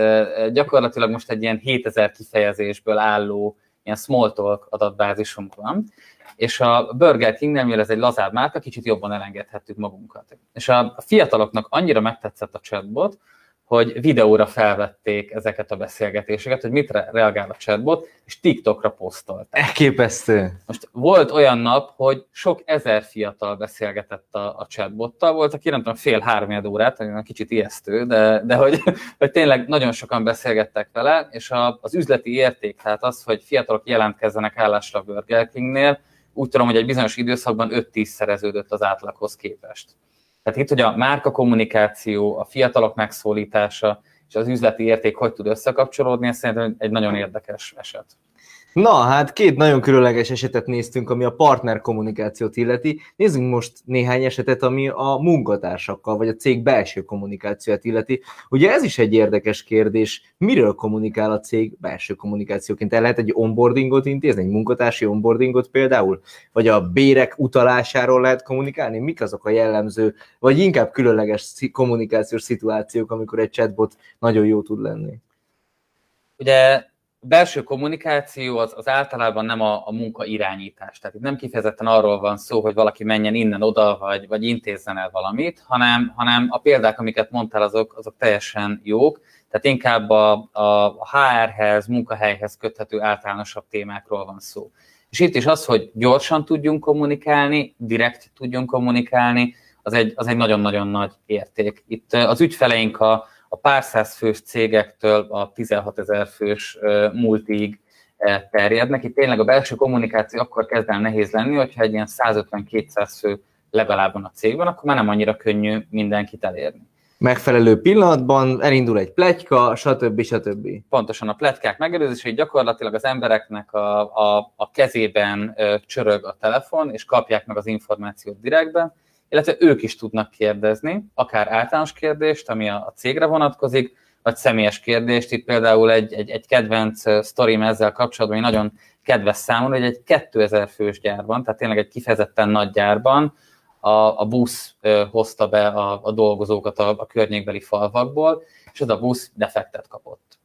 Gyakorlatilag most egy ilyen 7000 kifejezésből álló ilyen small talk adatbázisunk van, és a Burger Kingnél, mivel ez egy lazább márka, kicsit jobban elengedhettük magunkat. És a fiataloknak annyira megtetszett a chatbot, hogy videóra felvették ezeket a beszélgetéseket, hogy mit reagál a chatbot, és TikTokra posztolták. Elképesztő! Most volt olyan nap, hogy sok ezer fiatal beszélgetett a chatbottal, volt, aki nem tudom, fél 3 órát, ami kicsit ijesztő, de hogy tényleg nagyon sokan beszélgettek vele, és az üzleti érték, tehát az, hogy fiatalok jelentkezzenek állásra a Burger Kingnél, úgy tudom, hogy egy bizonyos időszakban 5-10 szereződött az átlaghoz képest. Tehát itt, hogy a márka kommunikáció, a fiatalok megszólítása és az üzleti érték hogy tud összekapcsolódni, ez szerintem egy nagyon érdekes eset. Na, hát két nagyon különleges esetet néztünk, ami a partner kommunikációt illeti. Nézzünk most néhány esetet, ami a munkatársakkal, vagy a cég belső kommunikációt illeti. Ugye ez is egy érdekes kérdés, miről kommunikál a cég belső kommunikációként? El lehet egy onboardingot intézni, egy munkatársi onboardingot például? Vagy a bérek utalásáról lehet kommunikálni? Mik azok a jellemző, vagy inkább különleges kommunikációs szituációk, amikor egy chatbot nagyon jó tud lenni? Ugye... A belső kommunikáció az általában nem a munka irányítás. Tehát itt nem kifejezetten arról van szó, hogy valaki menjen innen oda, vagy intézzen el valamit, hanem a példák, amiket mondtál, azok teljesen jók. Tehát inkább a HR-hez, munkahelyhez köthető általánosabb témákról van szó. És itt is az, hogy gyorsan tudjunk kommunikálni, direkt tudjunk kommunikálni, az egy nagyon-nagyon nagy érték. Itt az ügyfeleink a pár száz fős cégektől a 16 000 fős multiig terjednek. Itt tényleg a belső kommunikáció akkor kezd el nehéz lenni, hogyha egy ilyen 150-200 fő legalább van a cégben, akkor már nem annyira könnyű mindenkit elérni. Megfelelő pillanatban elindul egy pletyka, stb. Stb. Pontosan a pletykák megelőzését, gyakorlatilag az embereknek a kezében csörög a telefon, és kapják meg az információt direktben, illetve ők is tudnak kérdezni, akár általános kérdést, ami a cégre vonatkozik, vagy személyes kérdést. Itt például egy kedvenc sztorim ezzel kapcsolatban, ami nagyon kedves számomra, hogy egy 2000 fős gyárban, tehát tényleg egy kifejezetten nagy gyárban, a busz hozta be a dolgozókat a környékbeli falvakból, és ez a busz defektet kapott.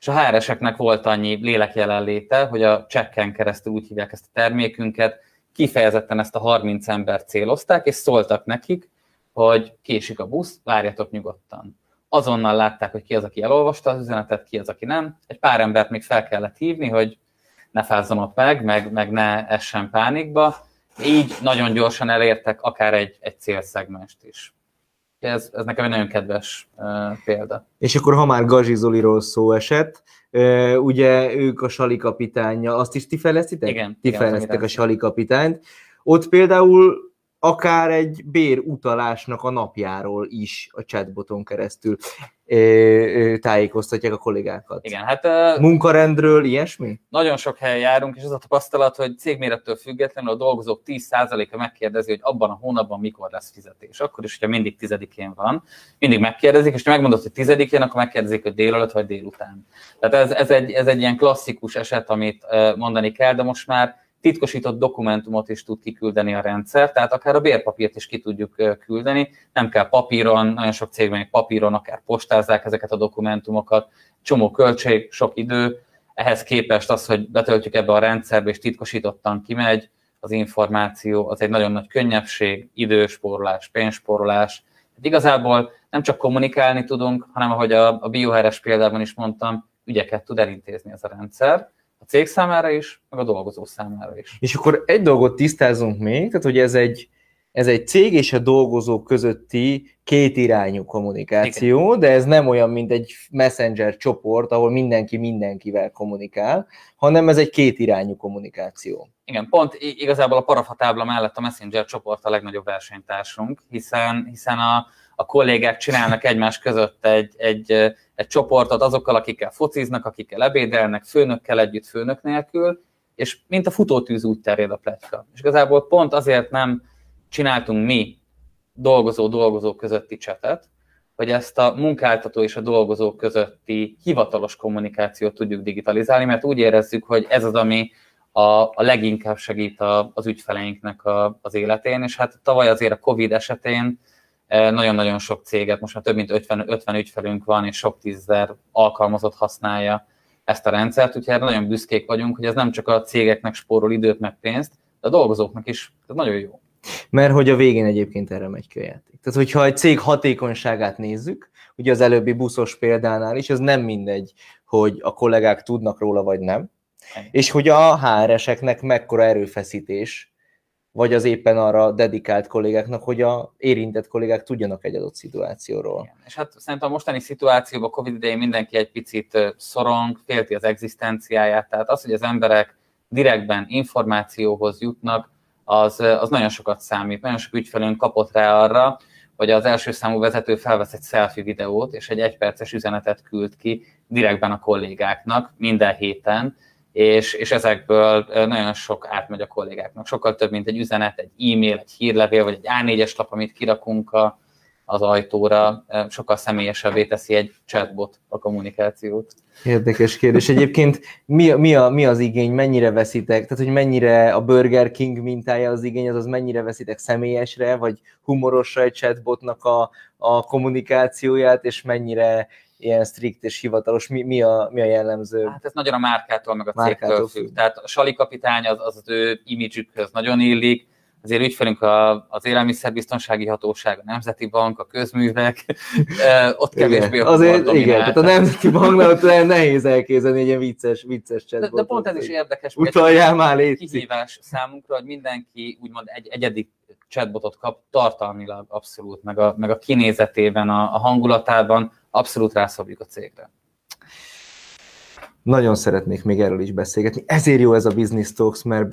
És a HR-eseknek volt annyi lélekjelenléte, hogy a csekken keresztül úgy hívják ezt a termékünket, kifejezetten ezt a 30 embert célozták, és szóltak nekik, hogy késik a busz, várjatok nyugodtan. Azonnal látták, hogy ki az, aki elolvasta az üzenetet, ki az, aki nem. Egy pár embert még fel kellett hívni, hogy ne fázzon ott meg ne essen pánikba. Így nagyon gyorsan elértek akár egy célszegmest is. Ez nekem egy nagyon kedves példa. És akkor, ha már Gazi Zoliról szó esett, ugye ők a Sali kapitánja, azt is ti fejlesztitek? Igen. Ti fejlesztek a Sali kapitányt. Ott például akár egy bérutalásnak a napjáról is a chatboton keresztül tájékoztatják a kollégákat. Igen, hát... Munkarendről, ilyesmi? Nagyon sok helyen járunk, és az a tapasztalat, hogy cégmérettől függetlenül a dolgozók 10%-a megkérdezi, hogy abban a hónapban mikor lesz fizetés. Akkor is, hogyha mindig 10-én van, mindig megkérdezik, és ha megmondod, hogy 10-én, akkor megkérdezik, hogy délelőtt vagy délután. Tehát ez egy ilyen klasszikus eset, amit mondani kell, de most már titkosított dokumentumot is tud kiküldeni a rendszer, tehát akár a bérpapírt is ki tudjuk küldeni, nem kell papíron, nagyon sok cégben még papíron, akár postázzák ezeket a dokumentumokat, csomó költség, sok idő, ehhez képest az, hogy betöltjük ebbe a rendszerbe és titkosítottan kimegy az információ, az egy nagyon nagy könnyebbség, időspórolás, pénzspórolás. Hát igazából nem csak kommunikálni tudunk, hanem ahogy a Bioherb példában is mondtam, ügyeket tud elintézni ez a rendszer, a cég számára is, meg a dolgozó számára is. És akkor egy dolgot tisztázunk még, tehát hogy ez egy cég és a dolgozó közötti kétirányú kommunikáció, igen. De ez nem olyan, mint egy Messenger csoport, ahol mindenki mindenkivel kommunikál, hanem ez egy kétirányú kommunikáció. Igen, pont igazából a parafatábla mellett a Messenger csoport a legnagyobb versenytársunk, hiszen a kollégák csinálnak egymás között egy csoportot azokkal, akikkel fociznak, akikkel ebédelnek, főnökkel együtt, főnök nélkül, és mint a futótűz úgy terjed a pletyka. És igazából pont azért nem csináltunk mi dolgozó-dolgozó közötti csetet, hogy ezt a munkáltató és a dolgozó közötti hivatalos kommunikációt tudjuk digitalizálni, mert úgy érezzük, hogy ez az, ami a leginkább segít az ügyfeleinknek az életén, és hát tavaly azért a Covid esetén nagyon-nagyon sok céget, most már több mint 50 ügyfelünk van, és sok 10 000 alkalmazott használja ezt a rendszert, úgyhogy nagyon büszkék vagyunk, hogy ez nem csak a cégeknek spórol időt meg pénzt, de a dolgozóknak is, ez nagyon jó. Mert hogy a végén egyébként erre megy ki a játék. Tehát, hogyha egy cég hatékonyságát nézzük, ugye az előbbi buszos példánál is, az nem mindegy, hogy a kollégák tudnak róla, vagy nem, és hogy a HR-eseknek mekkora erőfeszítés, vagy az éppen arra dedikált kollégáknak, hogy a érintett kollégák tudjanak egy adott szituációról. Igen. És hát szerintem a mostani szituációban, a Covid idején mindenki egy picit szorong, félti az egzisztenciáját, tehát az, hogy az emberek direktben információhoz jutnak, az nagyon sokat számít. Nagyon sok ügyfelünk kapott rá arra, hogy az első számú vezető felvesz egy selfie videót, és egy 1 perces üzenetet küld ki direktben a kollégáknak minden héten, és ezekből nagyon sok átmegy a kollégáknak. Sokkal több, mint egy üzenet, egy e-mail, egy hírlevél, vagy egy A4-es lap, amit kirakunk az ajtóra, sokkal személyesebbé teszi egy chatbot a kommunikációt. Érdekes kérdés. Egyébként mi az igény, mennyire veszitek, tehát hogy mennyire a Burger King mintája az igény, azaz mennyire veszitek személyesre, vagy humorosra egy chatbotnak a kommunikációját, és mennyire ilyen strikt és hivatalos, mi a jellemző? Hát ez nagyon a márkától, meg a cégtől függ. Tehát a Sali kapitány az ő imidzsükhöz nagyon illik, azért ügyfelünk az Élelmiszerbiztonsági Hatóság, a Nemzeti Bank, a közművek, ott kevésbé a dominál. Igen, tehát a Nemzeti Banknál nehéz elképzelni egy ilyen vicces chatbotot. De pont ez is érdekes, kihívás számunkra, hogy mindenki úgymond egy egyedi chatbotot kap, tartalmilag abszolút, meg a kinézetében, a hangulatában abszolút rászabjuk a cégre. Nagyon szeretnék még erről is beszélgetni. Ezért jó ez a Business Talks, mert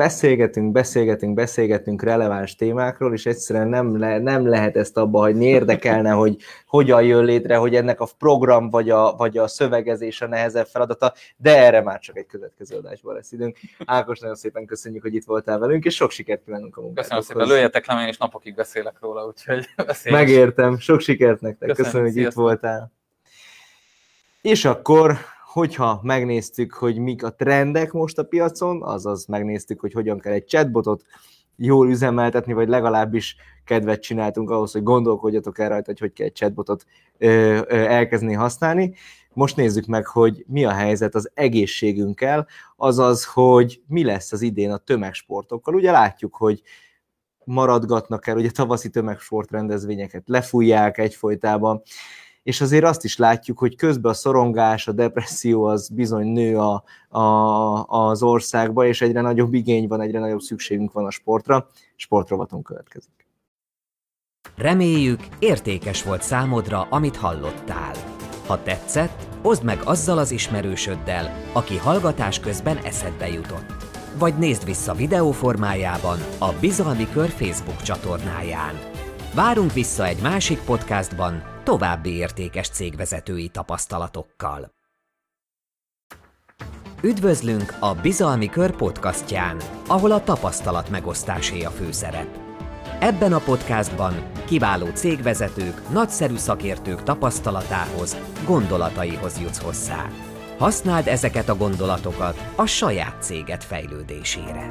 beszélgetünk releváns témákról, és egyszerűen nem lehet ezt abba hagyni. Érdekelne, hogy hogyan jön létre, hogy ennek a program vagy a szövegezés a nehezebb feladata, de erre már csak egy következő adásban lesz időnk. Ákos, nagyon szépen köszönjük, hogy itt voltál velünk, és sok sikert kívánunk a munkához. Köszönöm szépen, lőjetek le, és napokig beszélek róla, úgyhogy beszélünk. Megértem, sok sikert nektek, köszönöm hogy itt voltál. És akkor... Hogyha megnéztük, hogy mik a trendek most a piacon, azaz megnéztük, hogy hogyan kell egy chatbotot jól üzemeltetni, vagy legalábbis kedvet csináltunk ahhoz, hogy gondolkodjatok el rajta, hogy kell egy chatbotot elkezdeni használni. Most nézzük meg, hogy mi a helyzet az egészségünkkel, azaz, hogy mi lesz az idén a tömegsportokkal. Ugye látjuk, hogy maradgatnak el, ugye tavaszi tömegsport rendezvényeket lefújják egyfolytában, és azért azt is látjuk, hogy közben a szorongás, a depresszió az bizony nő az országba, és egyre nagyobb igény van, egyre nagyobb szükségünk van a sportra. Sportrovaton következik. Reméljük, értékes volt számodra, amit hallottál. Ha tetszett, oszd meg azzal az ismerősöddel, aki hallgatás közben eszedbe jutott. Vagy nézd vissza videó formájában a Bizalmi Kör Facebook csatornáján. Várunk vissza egy másik podcastban, további értékes cégvezetői tapasztalatokkal. Üdvözlünk a Bizalmi Kör podcastján, ahol a tapasztalat megosztásé a főszerep. Ebben a podcastban kiváló cégvezetők, nagyszerű szakértők tapasztalatához, gondolataihoz jutsz hozzá. Használd ezeket a gondolatokat a saját céged fejlődésére.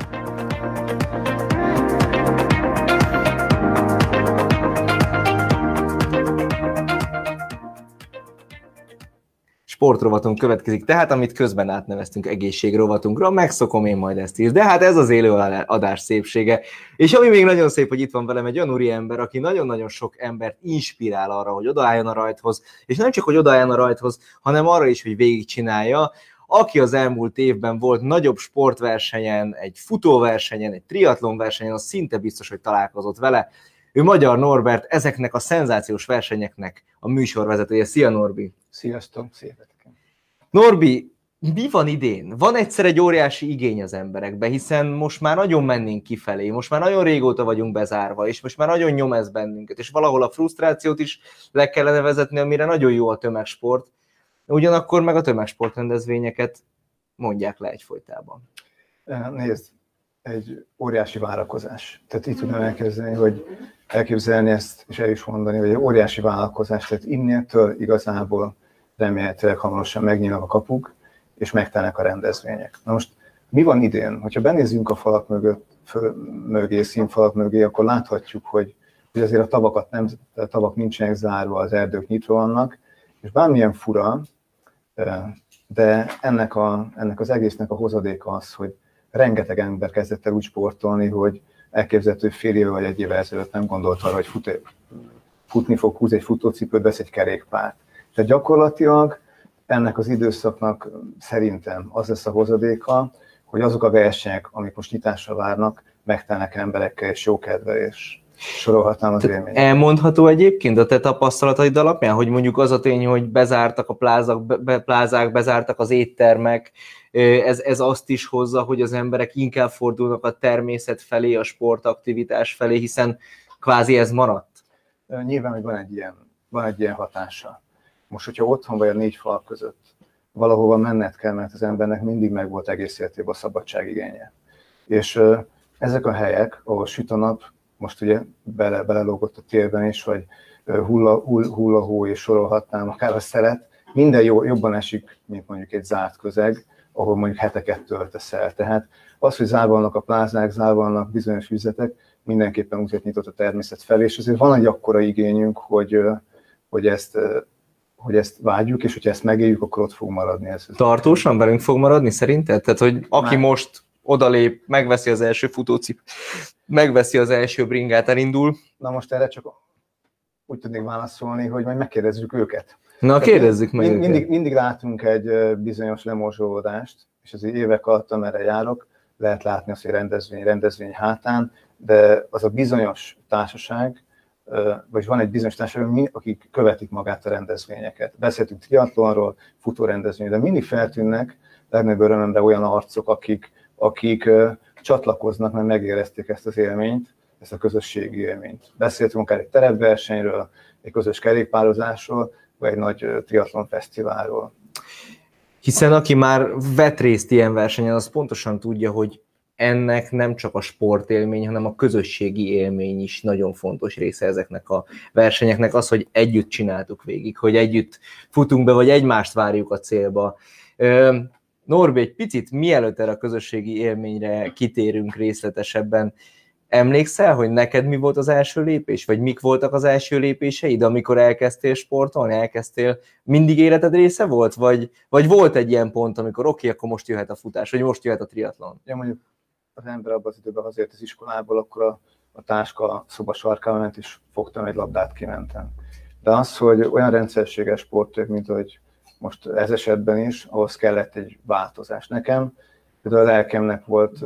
Sportrovaton következik, tehát amit közben átneveztünk egészségrovatunkra, megszokom én majd ezt is, de hát ez az élő adás szépsége. És ami még nagyon szép, hogy itt van velem egy olyan úriember, aki nagyon-nagyon sok embert inspirál arra, hogy odaálljon a rajthoz, és nem csak, hogy odaálljon a rajthoz, hanem arra is, hogy végigcsinálja. Aki az elmúlt évben volt nagyobb sportversenyen, egy futóversenyen, egy triatlonversenyen, az szinte biztos, hogy találkozott vele. Ő Magyar Norbert, ezeknek a szenzációs versenyeknek a műsorvezetője. Szia, Norbi! Sziasztok! Norbi, mi van idén? Van egyszer egy óriási igény az emberekbe, hiszen most már nagyon mennénk kifelé, most már nagyon régóta vagyunk bezárva, és most már nagyon nyom ez bennünket, és valahol a frusztrációt is le kellene vezetni, amire nagyon jó a tömegsport, ugyanakkor meg a tömegsportrendezvényeket mondják le egyfolytában. Nézd, egy óriási várakozás. Tehát itt tudom elkezdeni, hogy elképzelni ezt, és el is mondani, hogy egy óriási vállalkozás, tehát innétől igazából remélhetőleg hamarosan megnyílnak a kapuk, és megtelnek a rendezvények. Na most mi van idén? Hogyha benézzünk a falak mögé, színfalak mögé, akkor láthatjuk, hogy azért a tavak nincsenek zárva, az erdők nyitva vannak, és bármilyen fura, de ennek az egésznek a hozadéka az, hogy rengeteg ember kezdett el úgy sportolni, hogy elképzelhető fél éve vagy egy éve ezelőtt nem gondolt arra, hogy futni fog, húz egy futócipőt, vesz egy kerékpárt. Tehát gyakorlatilag ennek az időszaknak szerintem az lesz a hozadéka, hogy azok a versenyek, amik most nyitásra várnak, megtelnek emberekkel, és jó kedve, és sorolhatnám az élményt. Elmondható egyébként a te tapasztalataid alapján, hogy mondjuk az a tény, hogy bezártak a plázák, bezártak az éttermek, ez azt is hozza, hogy az emberek inkább fordulnak a természet felé, a sportaktivitás felé, hiszen kvázi ez maradt? Nyilván, hogy van egy ilyen hatása. Most, hogyha otthon vagy a négy fal között, valahova menned kell, mert az embernek mindig megvolt egész életében a szabadságigénye. És ezek a helyek, ahol süt a nap, most ugye belelógott a térben is, vagy hullahó és sorolhatnám, akár a szelet, minden jobban esik, mint mondjuk egy zárt közeg, ahol mondjuk heteket töltesz el. Tehát az, hogy zárva vannak a plázák, zárva vannak bizonyos üzletek, mindenképpen úgy nyitott a természet felé, és azért van egy akkora igényünk, hogy ezt vágyjuk, és hogyha ezt megéljük, akkor ott fog maradni. Ez tartósan velünk fog maradni szerinted? Tehát, hogy aki most odalép, megveszi az első futócip, megveszi az első bringát, elindul. Na most erre csak úgy tudnék válaszolni, hogy majd megkérdezzük őket. Na, kérdezzük meg őket. Mindig látunk egy bizonyos lemorzsolódást, és az évek alatt, amerre járok, lehet látni azt, hogy rendezvény hátán, de az a bizonyos társaság, vagy van egy bizonyos társaság, akik követik magát a rendezvényeket. Beszéltünk triatlonról, futórendezvényről, de mindig feltűnnek legnagyobb örömömre olyan arcok, akik csatlakoznak, mert megérezték ezt az élményt, ezt a közösségi élményt. Beszéltünk akár egy terepversenyről, egy közös kerékpározásról, vagy egy nagy triatlonfesztiválról. Hiszen aki már vett részt ilyen versenyen, az pontosan tudja, hogy ennek nem csak a sportélmény, hanem a közösségi élmény is nagyon fontos része ezeknek a versenyeknek. Az, hogy együtt csináltuk végig, hogy együtt futunk be, vagy egymást várjuk a célba. Norbi, egy picit mielőtt erre a közösségi élményre kitérünk részletesebben, emlékszel, hogy neked mi volt az első lépés, vagy mik voltak az első lépéseid, amikor elkezdtél sportolni, mindig életed része volt, vagy volt egy ilyen pont, amikor oké, akkor most jöhet a futás, vagy most jöhet a triatlon? Ja, mondjuk az ember abban az időben azért az iskolából, akkor a táska a szoba sarkába ment, és fogtam egy labdát, kimentem. De az, hogy olyan rendszerséges sportok, mint hogy most ez esetben is, ahhoz kellett egy változás nekem. Például a lelkemnek volt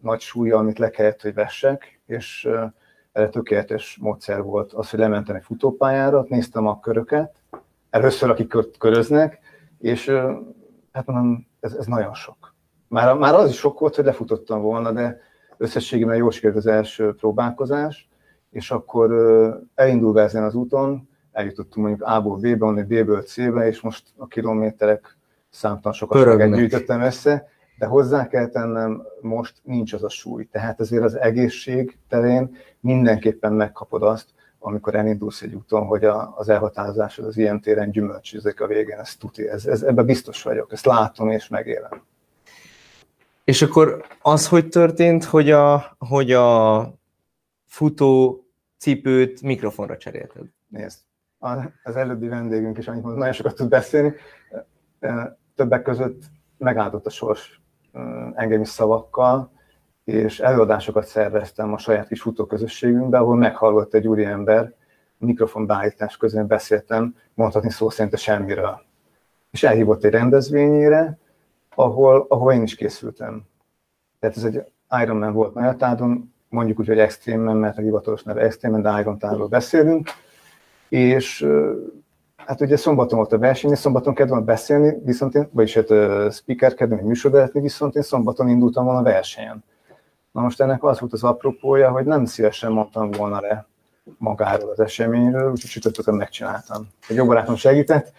nagy súlya, amit le kellett, hogy vessek, és erre tökéletes módszer volt az, hogy lementem egy futópályára, néztem a köröket, először akik köröznek, és hát mondom, ez nagyon sok. Már az is sok volt, hogy lefutottam volna, de összességében jól sikerült az első próbálkozás, és akkor elindulva ezen az úton, eljutottunk mondjuk A-ból B-be, onnan B-ből C-be, és most a kilométerek számtalan sokat gyűjtöttem össze, de hozzá kell tennem, most nincs az a súly. Tehát ezért az egészség terén mindenképpen megkapod azt, amikor elindulsz egy úton, hogy az elhatározásod az ilyen téren gyümölcsözik a végén, ez tuti. Ebben biztos vagyok, ezt látom és megélem. És akkor az, hogy történt, hogy a futó cipőt mikrofonra cserélted? Nézd, az előbbi vendégünk is annyit mondott, nagyon sokat tud beszélni, többek között megáldott a sors engem is szavakkal, és előadásokat szerveztem a saját kis futóközösségünkben, ahol meghallott egy úriember, mikrofonbeállítás közben beszéltem, mondhatni szó szerint a semmiről. És elhívott egy rendezvényére, ahol én is készültem. Tehát ez egy Iron Man volt Nagyatádon, mondjuk úgy, hogy Extreme Man, mert a hivatalos neve Extreme Man, de Iron Man-ról beszélünk, és hát ugye szombaton volt a verseny, és szombaton kedvem beszélni, viszont én, vagyis hát speakerkedni, műsorvezetni, viszont én szombaton indultam volna a versenyen. Na most ennek az volt az apropója, hogy nem szívesen mondtam volna le magáról az eseményről, úgyhogy csütörtökön megcsináltam. Egy jó barátom segített,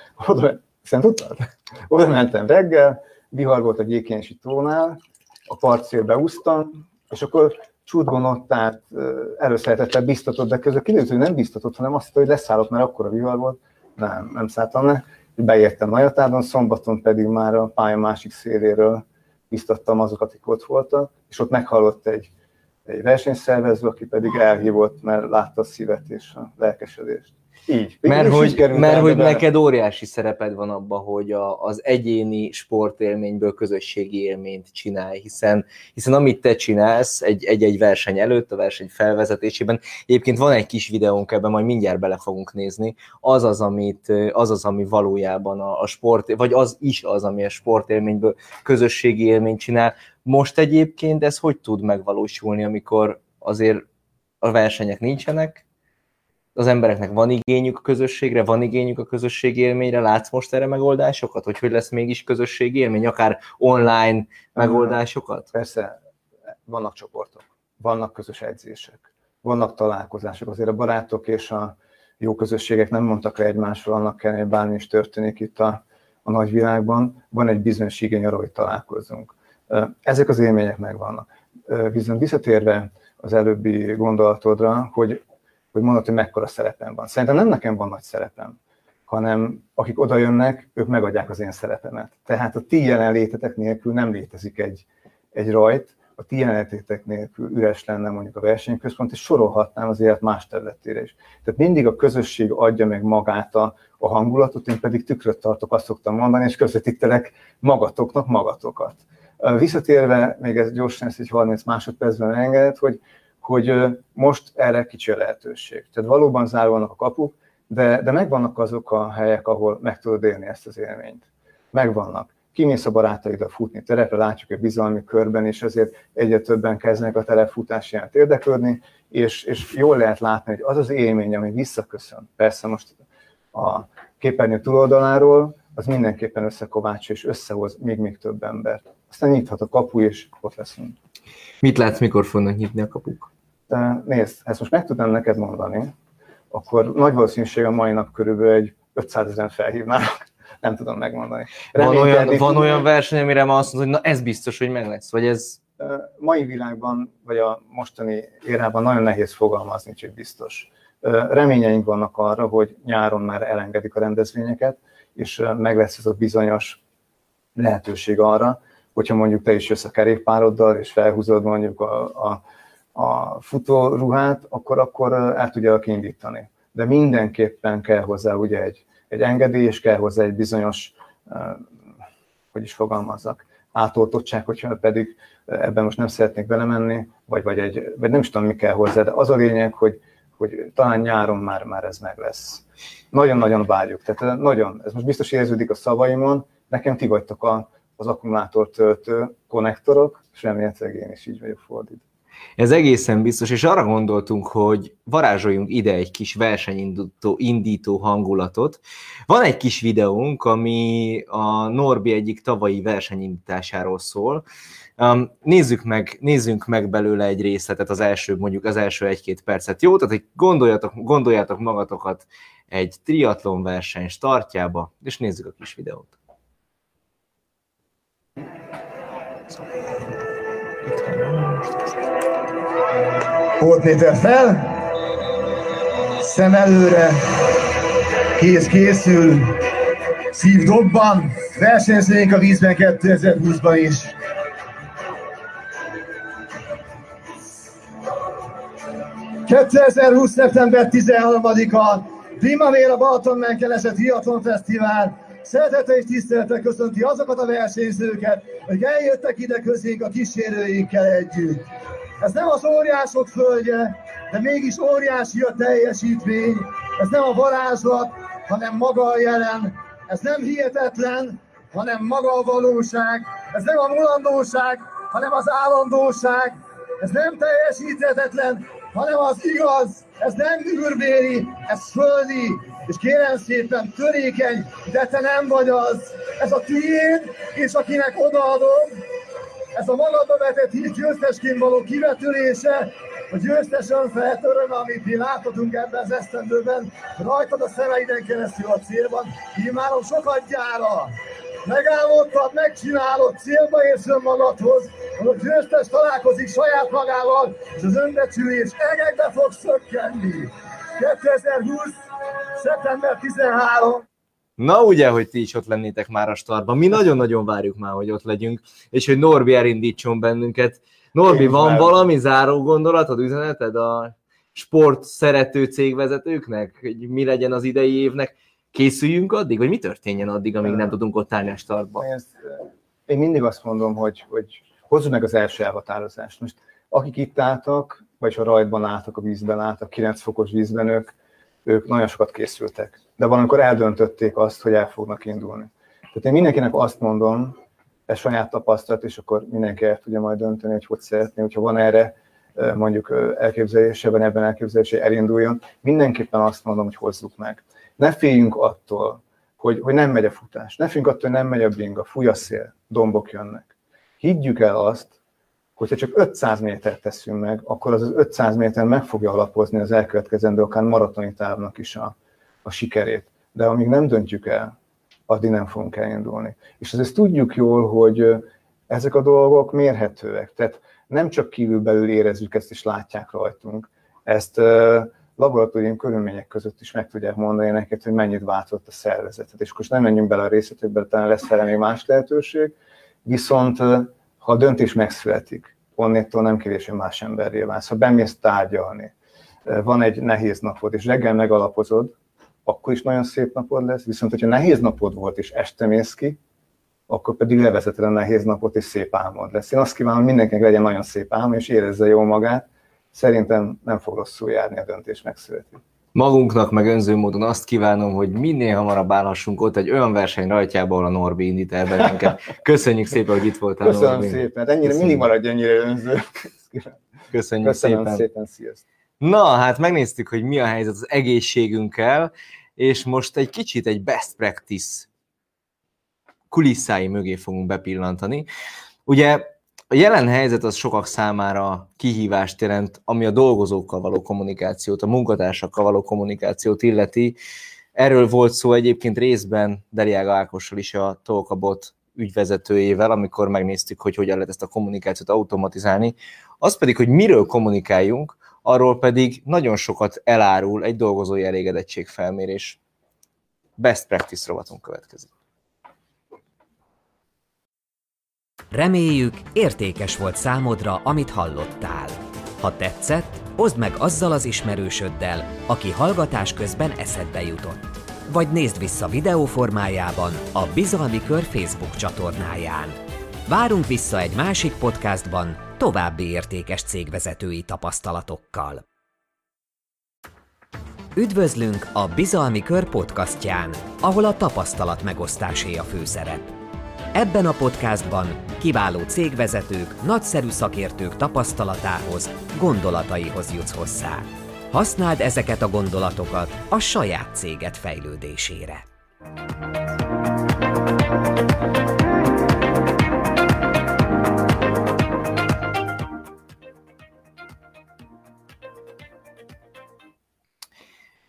oda mentem reggel, vihar volt a Gyékényesi tónál, a partszél beúsztam, és akkor csútgonottát előszeretettel biztatott, de közben kiderült, hogy nem biztatott, hanem azt, hogy leszállok, mert akkora vihar volt. Nem szálltam le, és beértem Nagyatádon, szombaton pedig már a pálya másik széléről biztattam azokat, akik ott voltak, és ott meghallott egy versenyszervező, aki pedig elhívott, mert látta a szívet és a lelkesedést. Így. Mert hogy neked óriási szereped van abban, hogy az egyéni sportélményből közösségi élményt csinálj, hiszen amit te csinálsz egy-egy verseny előtt, a verseny felvezetésében, egyébként van egy kis videónk ebben, majd mindjárt bele fogunk nézni, ami valójában a sport, vagy az is az, ami a sportélményből közösségi élményt csinál. Most egyébként ez hogy tud megvalósulni, amikor azért a versenyek nincsenek, az embereknek van igényük a közösségre, van igényük a közösségi élményre, látsz most erre megoldásokat? Hogy lesz mégis közösségi élmény, akár online megoldásokat? Persze, vannak csoportok, vannak közös edzések, vannak találkozások. Azért a barátok és a jó közösségek nem mondtak le egymásról, annak ellenére, hogy bármi is történik itt a nagyvilágban. Van egy bizonyos igény arra, hogy találkozunk. Ezek az élmények megvannak. Viszont visszatérve az előbbi gondolatodra, hogy mondod, hogy mekkora szerepem van. Szerintem nem nekem van nagy szerepem, hanem akik oda jönnek, ők megadják az én szerepemet. Tehát a ti jelenlétetek nélkül nem létezik egy rajt, a ti jelenlétetek nélkül üres lenne mondjuk a versenyközpont, és sorolhatnám az élet más területére is. Tehát mindig a közösség adja meg magát a hangulatot, én pedig tükröt tartok, azt szoktam mondani, és közvetítelek magatoknak magatokat. Visszatérve, még ez gyorsan, ezt egy 30 másodpercben engedett, hogy most erre kicsi a lehetőség. Tehát valóban zárulnak a kapuk, de megvannak azok a helyek, ahol meg tudod élni ezt az élményt. Megvannak. Kimész a barátaiddal futni terepre, látjuk egy bizalmi körben, és azért egyre többen kezdenek a terepfutás iránt érdeklődni, és jól lehet látni, hogy az az élmény, ami visszaköszön, persze most a képernyő túloldaláról, az mindenképpen összekovácsa és összehoz még több embert. Aztán nyithat a kapu, és ott leszünk. Mit látsz, mikor fognak nyitni a kapuk? Nézd, ezt most meg tudnám neked mondani, akkor nagy valószínűség a mai nap körülbelül egy 500 000 felhívnának. Nem tudom megmondani. Van olyan verseny, amire ma azt mondod, hogy na ez biztos, hogy meg lesz, vagy ez... Mai világban, vagy a mostani érában nagyon nehéz fogalmazni, csak biztos. Reményeink vannak arra, hogy nyáron már elengedik a rendezvényeket, és meg lesz ez a bizonyos lehetőség arra, hogyha mondjuk te is jössz a kerékpároddal, és felhúzod mondjuk a futóruhát, akkor el tudja kiindítani. De mindenképpen kell hozzá ugye egy engedély, és kell hozzá egy bizonyos, hogy is fogalmazzak, átoltottság, hogyha pedig ebben most nem szeretnék belemenni, vagy nem is tudom, mi kell hozzá, de az a lényeg, hogy talán nyáron már ez meg lesz. Nagyon-nagyon várjuk, tehát nagyon, ez most biztos érződik a szavaimon, nekem ti vagytok az akkumulátortöltő konnektorok, és remélhetőleg én is így vagyok fordítva. Ez egészen biztos, és arra gondoltunk, hogy varázsoljunk ide egy kis versenyindító hangulatot. Van egy kis videónk, ami a Norbi egyik tavalyi versenyindításáról szól. Nézzünk meg belőle egy részletet, az első 1-2 percet. Jó, tehát gondoljátok magatokat egy triatlon verseny startjába, és nézzük a kis videót. Hódméter fel, szem előre, kéz készül, szív dobban, versenyznénk a vízben 2020-ban is. –2020. szeptember 13-a Dima Mér a Balaton menkelesett Triatlon Fesztivál szeretete és tisztelete köszönti azokat a versenyzőket, hogy eljöttek ide közénk a kísérőinkkel együtt. Ez nem az óriások földje, de mégis óriási a teljesítmény. Ez nem a varázslat, hanem maga a jelen. Ez nem hihetetlen, hanem maga a valóság. Ez nem a mulandóság, hanem az állandóság. Ez nem teljesíthetetlen, hanem az igaz. Ez nem űrbéli, ez földi. És kérem szépen, törékeny, de te nem vagy az. Ez a tiéd, és akinek odaadom. Ez a magadba vetett hír győztesként való kivetülése, a győztes önfejett öröme, amit mi láthatunk ebben az esztendőben, rajtad a szemeiden keresztül a célban, kívánom sokat gyára. Megálmodtad, megcsinálod, célba érsz önmagadhoz, a győztes találkozik saját magával, és az önbecsülés egekbe fog szökkenni. 2020. szeptember 13. Na ugye, hogy ti is ott lennétek már a startban. Mi nagyon-nagyon várjuk már, hogy ott legyünk, és hogy Norbi elindítson bennünket. Norbi, van valami záró gondolatod, üzeneted a sport szerető cégvezetőknek, hogy mi legyen az idei évnek? Készüljünk addig, vagy mi történjen addig, amíg nem tudunk ott állni a startban? Én mindig azt mondom, hogy hozzuk meg az első elhatározást. Most akik itt álltak, vagyis a rajtban álltak, a vízben álltak, 9 fokos vízben ők nagyon sokat készültek, de valamikor eldöntötték azt, hogy el fognak indulni. Tehát én mindenkinek azt mondom, ez saját tapasztalat, és akkor mindenki el tudja majd dönteni, hogy szeretné, hogyha van erre mondjuk elképzelése, vagy ebben elképzelése, elinduljon. Mindenképpen azt mondom, hogy hozzuk meg. Ne féljünk attól, hogy nem megy a futás, ne féljünk attól, hogy nem megy a bringa, fúj a szél, dombok jönnek. Higgyük el azt, hogyha csak 500 métert teszünk meg, akkor az 500 méter meg fogja alapozni az elkövetkezendő, akár maratoni távnak is a sikerét. De amíg nem döntjük el, addig nem fogunk elindulni. És azért tudjuk jól, hogy ezek a dolgok mérhetőek. Tehát nem csak kívülbelül érezzük ezt, és látják rajtunk. Ezt laboratórium körülmények között is meg tudják mondani neked, hogy mennyit változott a szervezetet. És most nem menjünk bele a részletekbe, talán lesz fel még más lehetőség, viszont ha a döntés megszületik, onnétól nem kérdés, más emberré válsz. Ha bemész tárgyalni, van egy nehéz napod, és reggel megalapozod, akkor is nagyon szép napod lesz, viszont hogyha nehéz napod volt, és este mész ki, akkor pedig levezetlen nehéz napot és szép álmod lesz. Én azt kívánom, mindenkinek legyen nagyon szép álma, és érezze jól magát. Szerintem nem fog rosszul járni, a döntés megszületik. Magunknak meg önző módon azt kívánom, hogy minél hamarabb állhassunk ott egy olyan verseny rajtjába, ahol a Norbi indít el bennünket. Köszönjük szépen, hogy itt voltál, Norbi. Köszönöm szépen, ennyire mindig maradj ennyire önző. Köszönjük szépen, sziasztok. Na, hát megnéztük, hogy mi a helyzet az egészségünkkel, és most egy kicsit egy best practice kulisszái mögé fogunk bepillantani. Ugye a jelen helyzet az sokak számára kihívást jelent, ami a dolgozókkal való kommunikációt, a munkatársakkal való kommunikációt illeti. Erről volt szó egyébként részben Deli Ágh Ákossal is, a Talkabot ügyvezetőjével, amikor megnéztük, hogy hogyan lehet ezt a kommunikációt automatizálni. Az pedig, hogy miről kommunikáljunk, arról pedig nagyon sokat elárul egy dolgozói elégedettségfelmérés. Best practice rovatunk következik. Reméljük, értékes volt számodra, amit hallottál. Ha tetszett, oszd meg azzal az ismerősöddel, aki hallgatás közben eszedbe jutott. Vagy nézd vissza videó formájában a Bizalmi Kör Facebook csatornáján. Várunk vissza egy másik podcastban további értékes cégvezetői tapasztalatokkal. Üdvözlünk a Bizalmi Kör podcastján, ahol a tapasztalat megosztásé a főszerep. Ebben a podcastban kiváló cégvezetők, nagyszerű szakértők tapasztalatához, gondolataihoz jutsz hozzá. Használd ezeket a gondolatokat a saját céged fejlődésére.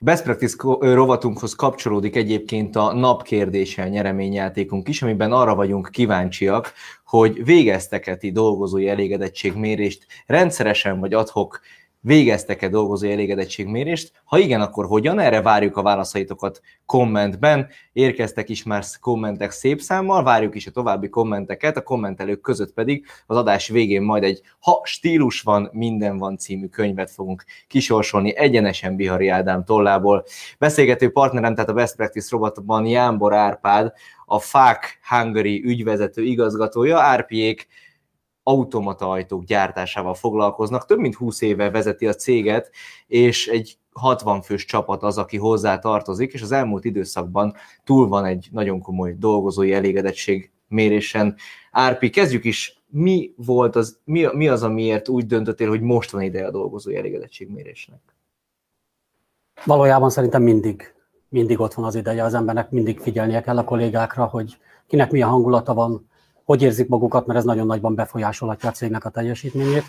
Best Practice rovatunkhoz kapcsolódik egyébként a napkérdéssel nyereményjátékunk is, amiben arra vagyunk kíváncsiak, hogy végeztek-e ti dolgozói elégedettségmérést, rendszeresen vagy adhok végeztek-e dolgozói elégedettségmérést, ha igen, akkor hogyan? Erre várjuk a válaszaitokat kommentben, érkeztek is már kommentek szép számmal, várjuk is a további kommenteket, a kommentelők között pedig az adás végén majd egy Ha stílus van, minden van című könyvet fogunk kisorsolni egyenesen Bihari Ádám tollából. Beszélgető partnerem, tehát a Best Practice rovatban Jámbor Árpád, a Falk Hungary ügyvezető igazgatója. Árpiék automata ajtók gyártásával foglalkoznak, több mint 20 éve vezeti a céget, és egy 60 fős csapat az, aki hozzá tartozik, és az elmúlt időszakban túl van egy nagyon komoly dolgozói elégedettség mérésen. Árpi, kezdjük is, mi az, amiért úgy döntöttél, hogy most van ideje a dolgozói elégedettség mérésnek? Valójában szerintem mindig ott van az ideje, az embernek mindig figyelnie kell a kollégákra, hogy kinek milyen hangulata van, hogy érzik magukat, mert ez nagyon nagyban befolyásolhatja a cégnek a teljesítményét.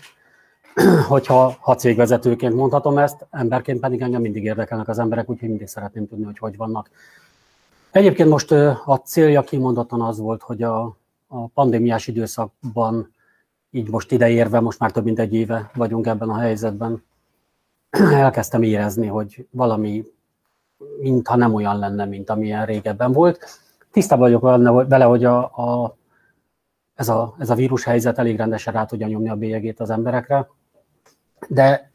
Ha cégvezetőként mondhatom ezt, emberként pedig engem mindig érdekelnek az emberek, úgyhogy mindig szeretném tudni, hogy vannak. Egyébként most a célja kimondottan az volt, hogy a pandémiás időszakban, így most ideérve, most már több mint egy éve vagyunk ebben a helyzetben, elkezdtem érezni, hogy valami mintha nem olyan lenne, mint amilyen régebben volt. Tisztában vagyok vele, hogy ez a vírushelyzet elég rendesen rá tudja nyomni a bélyegét az emberekre, de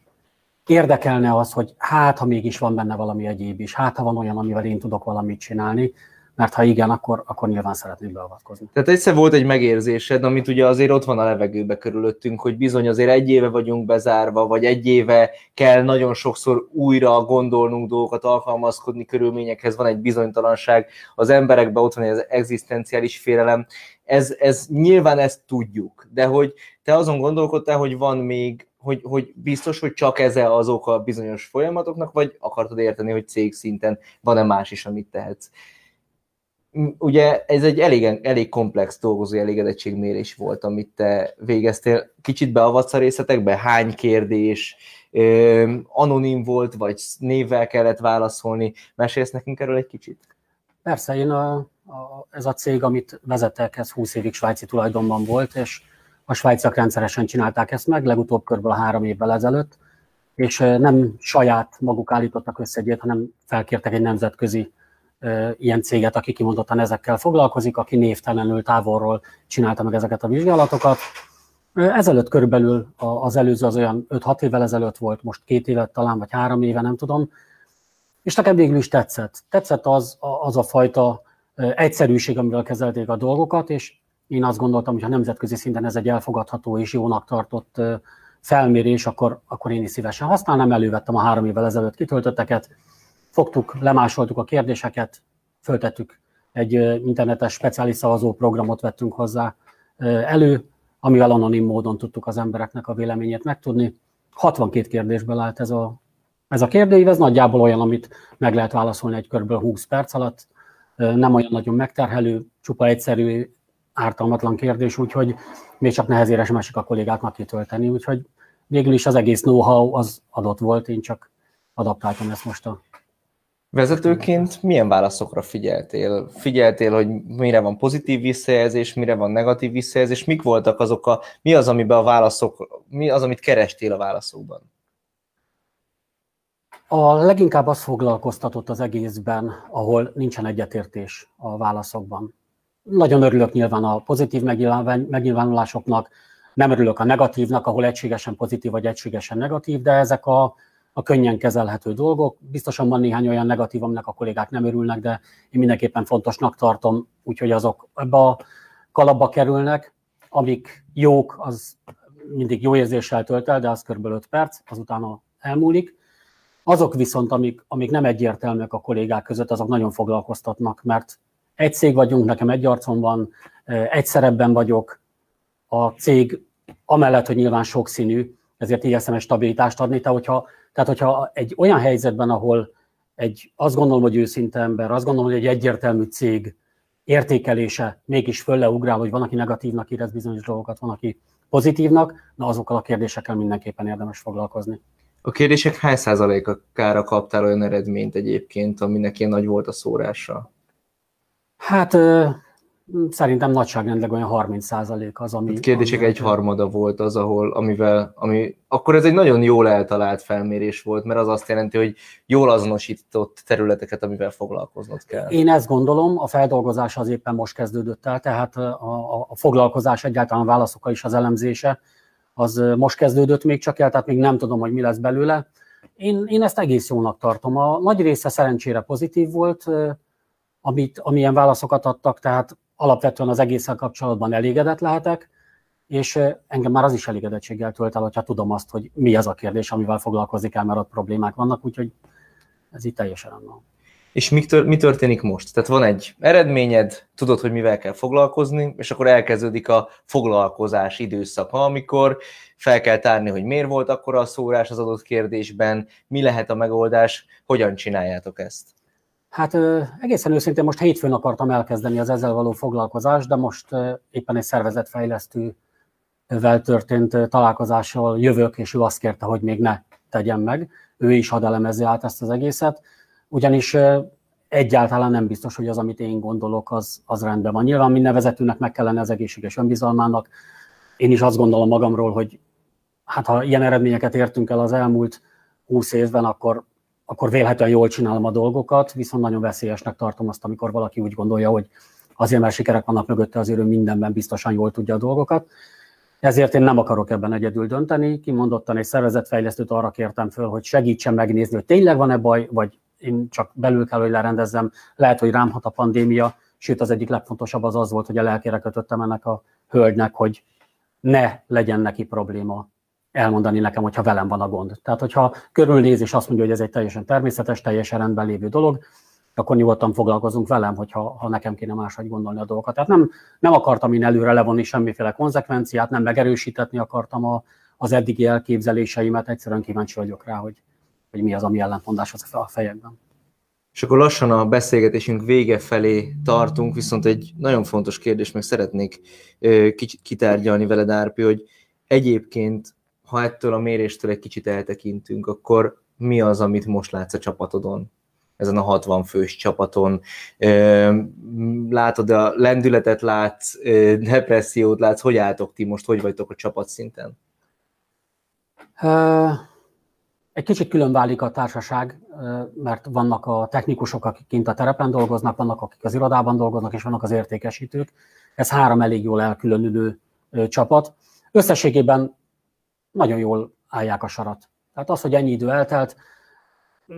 érdekelne az, hogy hát, ha mégis van benne valami egyéb is, hát, ha van olyan, amivel én tudok valamit csinálni, mert ha igen, akkor nyilván szeretnék beavatkozni. Tehát egyszer volt egy megérzésed, amit ugye azért ott van a levegőbe körülöttünk, hogy bizony azért egy éve vagyunk bezárva, vagy egy éve kell nagyon sokszor újra gondolnunk dolgokat, alkalmazkodni körülményekhez, van egy bizonytalanság, az emberekben ott van az egzisztenciális félelem. Ez nyilván ezt tudjuk, de hogy te azon gondolkodtál, hogy van még, hogy biztos, hogy csak ez azok a bizonyos folyamatoknak, vagy akartad érteni, hogy cég szinten van-e más is, amit tehetsz? Ugye ez egy elég komplex dolgozói elégedettségmérés volt, amit te végeztél. Kicsit beavatsz a részletekbe? Hány kérdés? Anonim volt, vagy névvel kellett válaszolni? Mesélsz nekünk erről egy kicsit? Persze, én ez a cég, amit vezetek, ez 20 évig svájci tulajdonban volt, és a svájciak rendszeresen csinálták ezt meg, legutóbb körülbelül 3 évvel ezelőtt, és nem saját maguk állítottak össze egyet, hanem felkértek egy nemzetközi ilyen céget, aki kimondottan ezekkel foglalkozik, aki névtelenül távolról csinálta meg ezeket a vizsgálatokat. Ezelőtt körülbelül az előző az olyan 5-6 évvel ezelőtt volt, most 2 évet talán, vagy 3 éve, nem tudom. És nekem végül is tetszett. Tetszett az a fajta egyszerűség, amivel kezelték a dolgokat, és én azt gondoltam, hogy ha nemzetközi szinten ez egy elfogadható és jónak tartott felmérés, akkor én is szívesen használnám. Elővettem a 3 évvel ezelőtt kitöltötteket, fogtuk, lemásoltuk a kérdéseket, föltettük, egy internetes speciális szavazó programot vettünk hozzá elő, amivel anonim módon tudtuk az embereknek a véleményét megtudni. 62 kérdésből állt ez a kérdőív, ez nagyjából olyan, amit meg lehet válaszolni egy körülbelül 20 perc alatt, nem olyan nagyon megterhelő, csupa egyszerű, ártalmatlan kérdés, úgyhogy még csak nehezére sem esik a kollégáknak kitölteni, úgyhogy végül is az egész know-how az adott volt, én csak adaptáltam ezt most a... Vezetőként milyen válaszokra figyeltél? Figyeltél, hogy mire van pozitív visszajelzés, mire van negatív visszajelzés, mik voltak azok a... mi az, amit kerestél a válaszokban? A leginkább az foglalkoztatott az egészben, ahol nincsen egyetértés a válaszokban. Nagyon örülök nyilván a pozitív megnyilvánulásoknak, nem örülök a negatívnak, ahol egységesen pozitív vagy egységesen negatív, de ezek a könnyen kezelhető dolgok. Biztosan van néhány olyan negatív, aminek a kollégák nem örülnek, de én mindenképpen fontosnak tartom, úgyhogy azok ebbe a kalapba kerülnek. Amik jók, az mindig jó érzéssel tölt el, de az kb. 5 perc, azután elmúlik. Azok viszont, amik nem egyértelműek a kollégák között, azok nagyon foglalkoztatnak, mert egy cég vagyunk, nekem egy arcom van, egy szerepben vagyok, a cég amellett, hogy nyilván sokszínű, ezért igyekszem egy stabilitást adni, tehát hogyha egy olyan helyzetben, ahol azt gondolom, hogy őszinte ember, azt gondolom, hogy egy egyértelmű cég értékelése mégis fölleugrál, hogy van, aki negatívnak érez bizonyos dolgokat, van, aki pozitívnak, na azokkal a kérdésekkel mindenképpen érdemes foglalkozni. A kérdések hány százalékára kaptál olyan eredményt egyébként, aminek ilyen nagy volt a szórása? Hát szerintem nagyságrendileg olyan 30% az, ami... A kérdések egy harmada volt az, akkor ez egy nagyon jól eltalált felmérés volt, mert az azt jelenti, hogy jól azonosított területeket, amivel foglalkoznod kell. Én ezt gondolom, a feldolgozás az éppen most kezdődött el, tehát a foglalkozás egyáltalán a válaszokkal is az elemzése, az most kezdődött még csak el, tehát még nem tudom, hogy mi lesz belőle. Én ezt egész jónak tartom. A nagy része szerencsére pozitív volt, amilyen válaszokat adtak, tehát alapvetően az egésszel kapcsolatban elégedett lehetek, és engem már az is elégedettséggel tölt el, hogyha tudom azt, hogy mi az a kérdés, amivel foglalkozni kell, mert ott problémák vannak, úgyhogy ez itt teljesen rendben. És mi történik most? Tehát van egy eredményed, tudod, hogy mivel kell foglalkozni, és akkor elkezdődik a foglalkozás időszaka, amikor fel kell tárni, hogy miért volt akkora a szórás az adott kérdésben, mi lehet a megoldás, hogyan csináljátok ezt? Hát egészen őszintén most hétfőn akartam elkezdeni az ezzel való foglalkozást, de most éppen egy szervezetfejlesztővel történt találkozással jövök, és ő azt kérte, hogy még ne tegyem meg. Ő is hadd elemezze át ezt az egészet, ugyanis egyáltalán nem biztos, hogy az, amit én gondolok, az rendben van. Nyilván minden vezetőnek meg kellene az egészséges önbizalmának. Én is azt gondolom magamról, hogy hát ha ilyen eredményeket értünk el az elmúlt 20 évben, akkor vélhetően jól csinálom a dolgokat, viszont nagyon veszélyesnek tartom azt, amikor valaki úgy gondolja, hogy azért, mert sikerek vannak mögötte, azért ő mindenben biztosan jól tudja a dolgokat. Ezért én nem akarok ebben egyedül dönteni. Kimondottan egy szervezetfejlesztőt arra kértem föl, hogy segítsen megnézni, hogy tényleg van-e baj, vagy én csak belül kell, hogy lerendezzem. Lehet, hogy rám hat a pandémia, sőt az egyik legfontosabb az volt, hogy a lelkére kötöttem ennek a hölgynek, hogy ne legyen neki probléma elmondani nekem, hogyha velem van a gond. Tehát, hogyha körülnéz és azt mondja, hogy ez egy teljesen természetes, teljesen rendben lévő dolog, akkor nyugodtan foglalkozunk velem, ha nekem kéne máshogy gondolni a dolgokat. Tehát nem akartam én előre levonni semmiféle konzekvenciát, nem megerősítetni akartam az eddigi elképzeléseimet, egyszerűen kíváncsi vagyok rá, hogy mi az, ami ellentmondás az a fejekben. És akkor lassan a beszélgetésünk vége felé tartunk, viszont egy nagyon fontos kérdést meg szeretnék kitárgyalni veled, Árpi, hogy egyébként ha ettől a méréstől egy kicsit eltekintünk, akkor mi az, amit most látsz a csapatodon, ezen a 60 fős csapaton? Látod a lendületet, látsz depressziót, látsz, hogy álltok ti most, hogy vagytok a csapatszinten? Egy kicsit külön válik a társaság, mert vannak a technikusok, akik kint a terepen dolgoznak, vannak, akik az irodában dolgoznak, és vannak az értékesítők. Ez 3 elég jól elkülönülő csapat. Összességében nagyon jól állják a sarat. Tehát az, hogy ennyi idő eltelt,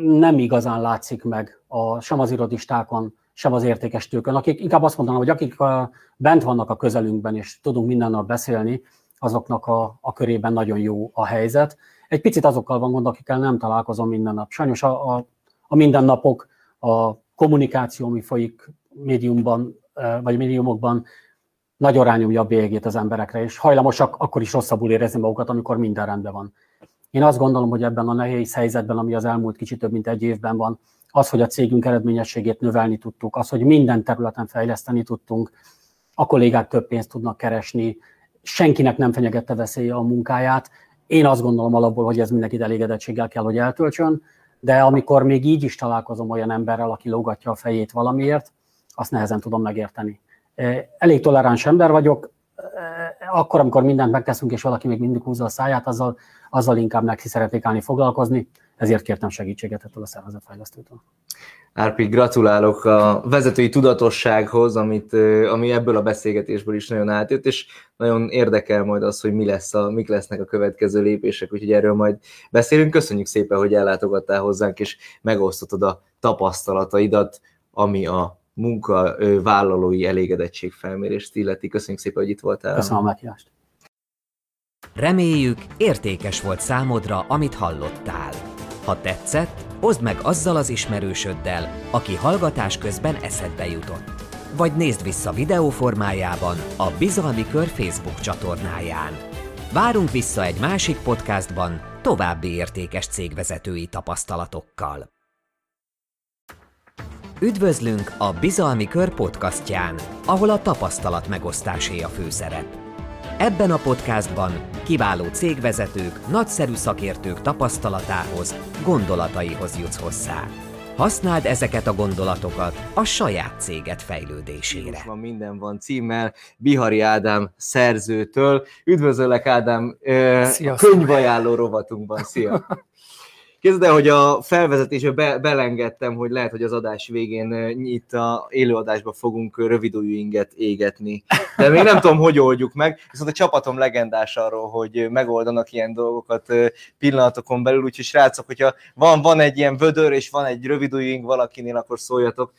nem igazán látszik meg sem az irodistákon, sem az értékes tőkön. Akik, inkább azt mondanám, hogy akik bent vannak a közelünkben, és tudunk mindennel beszélni, azoknak a körében nagyon jó a helyzet. Egy picit azokkal van gond, akikkel nem találkozom minden nap. Sajnos a mindennapok, a kommunikáció, ami folyik médiumban, vagy médiumokban, nagyon rányomja a bélyegét az emberekre, és hajlamosak akkor is rosszabbul érezni magukat, amikor minden rendben van. Én azt gondolom, hogy ebben a nehéz helyzetben, ami az elmúlt kicsit több mint egy évben van, az, hogy a cégünk eredményességét növelni tudtuk, az, hogy minden területen fejleszteni tudtunk, a kollégák több pénzt tudnak keresni, senkinek nem fenyegette veszélye a munkáját. Én azt gondolom alapból, hogy ez mindenkit elégedettséggel kell, hogy eltöltsön, de amikor még így is találkozom olyan emberrel, aki lógatja a fejét valamiért, azt nehezen tudom megérteni. Elég toleráns ember vagyok, akkor, amikor mindent megteszünk, és valaki még mindig húzza a száját, azzal inkább neki szeretnék állni foglalkozni, ezért kértem segítséget ettől a szervezetfejlesztőtől. Árpi, gratulálok a vezetői tudatossághoz, ami ebből a beszélgetésből is nagyon átjött, és nagyon érdekel majd az, hogy mik lesznek a következő lépések, úgyhogy erről majd beszélünk. Köszönjük szépen, hogy ellátogattál hozzánk, és megosztottad a tapasztalataidat, ami a munkavállalói elégedettségfelmérést illeti. Köszönjük szépen, hogy itt voltál. Köszönöm a meghívást. Reméljük, értékes volt számodra, amit hallottál. Ha tetszett, oszd meg azzal az ismerősöddel, aki hallgatás közben eszedbe jutott. Vagy nézd vissza videó formájában a Bizalmi Kör Facebook csatornáján. Várunk vissza egy másik podcastban további értékes cégvezetői tapasztalatokkal. Üdvözlünk a Bizalmi Kör podcastján, ahol a tapasztalat megosztásé a főszerep. Ebben a podcastban kiváló cégvezetők, nagyszerű szakértők tapasztalatához, gondolataihoz jutsz hozzá. Használd ezeket a gondolatokat a saját céged fejlődésére. Most van minden van címmel Bihari Ádám szerzőtől. Üdvözöllek, Ádám, a könyvajánló rovatunkban. Szia! Képzeld el, hogy a felvezetésbe belengedtem, hogy lehet, hogy az adás végén itt a élőadásba fogunk rövidújúinget égetni. De még nem tudom, hogy oldjuk meg, viszont a csapatom legendás arról, hogy megoldanak ilyen dolgokat pillanatokon belül, úgyhogy srácok, hogyha van egy ilyen vödör, és van egy rövidújúink valakinél, akkor szóljatok.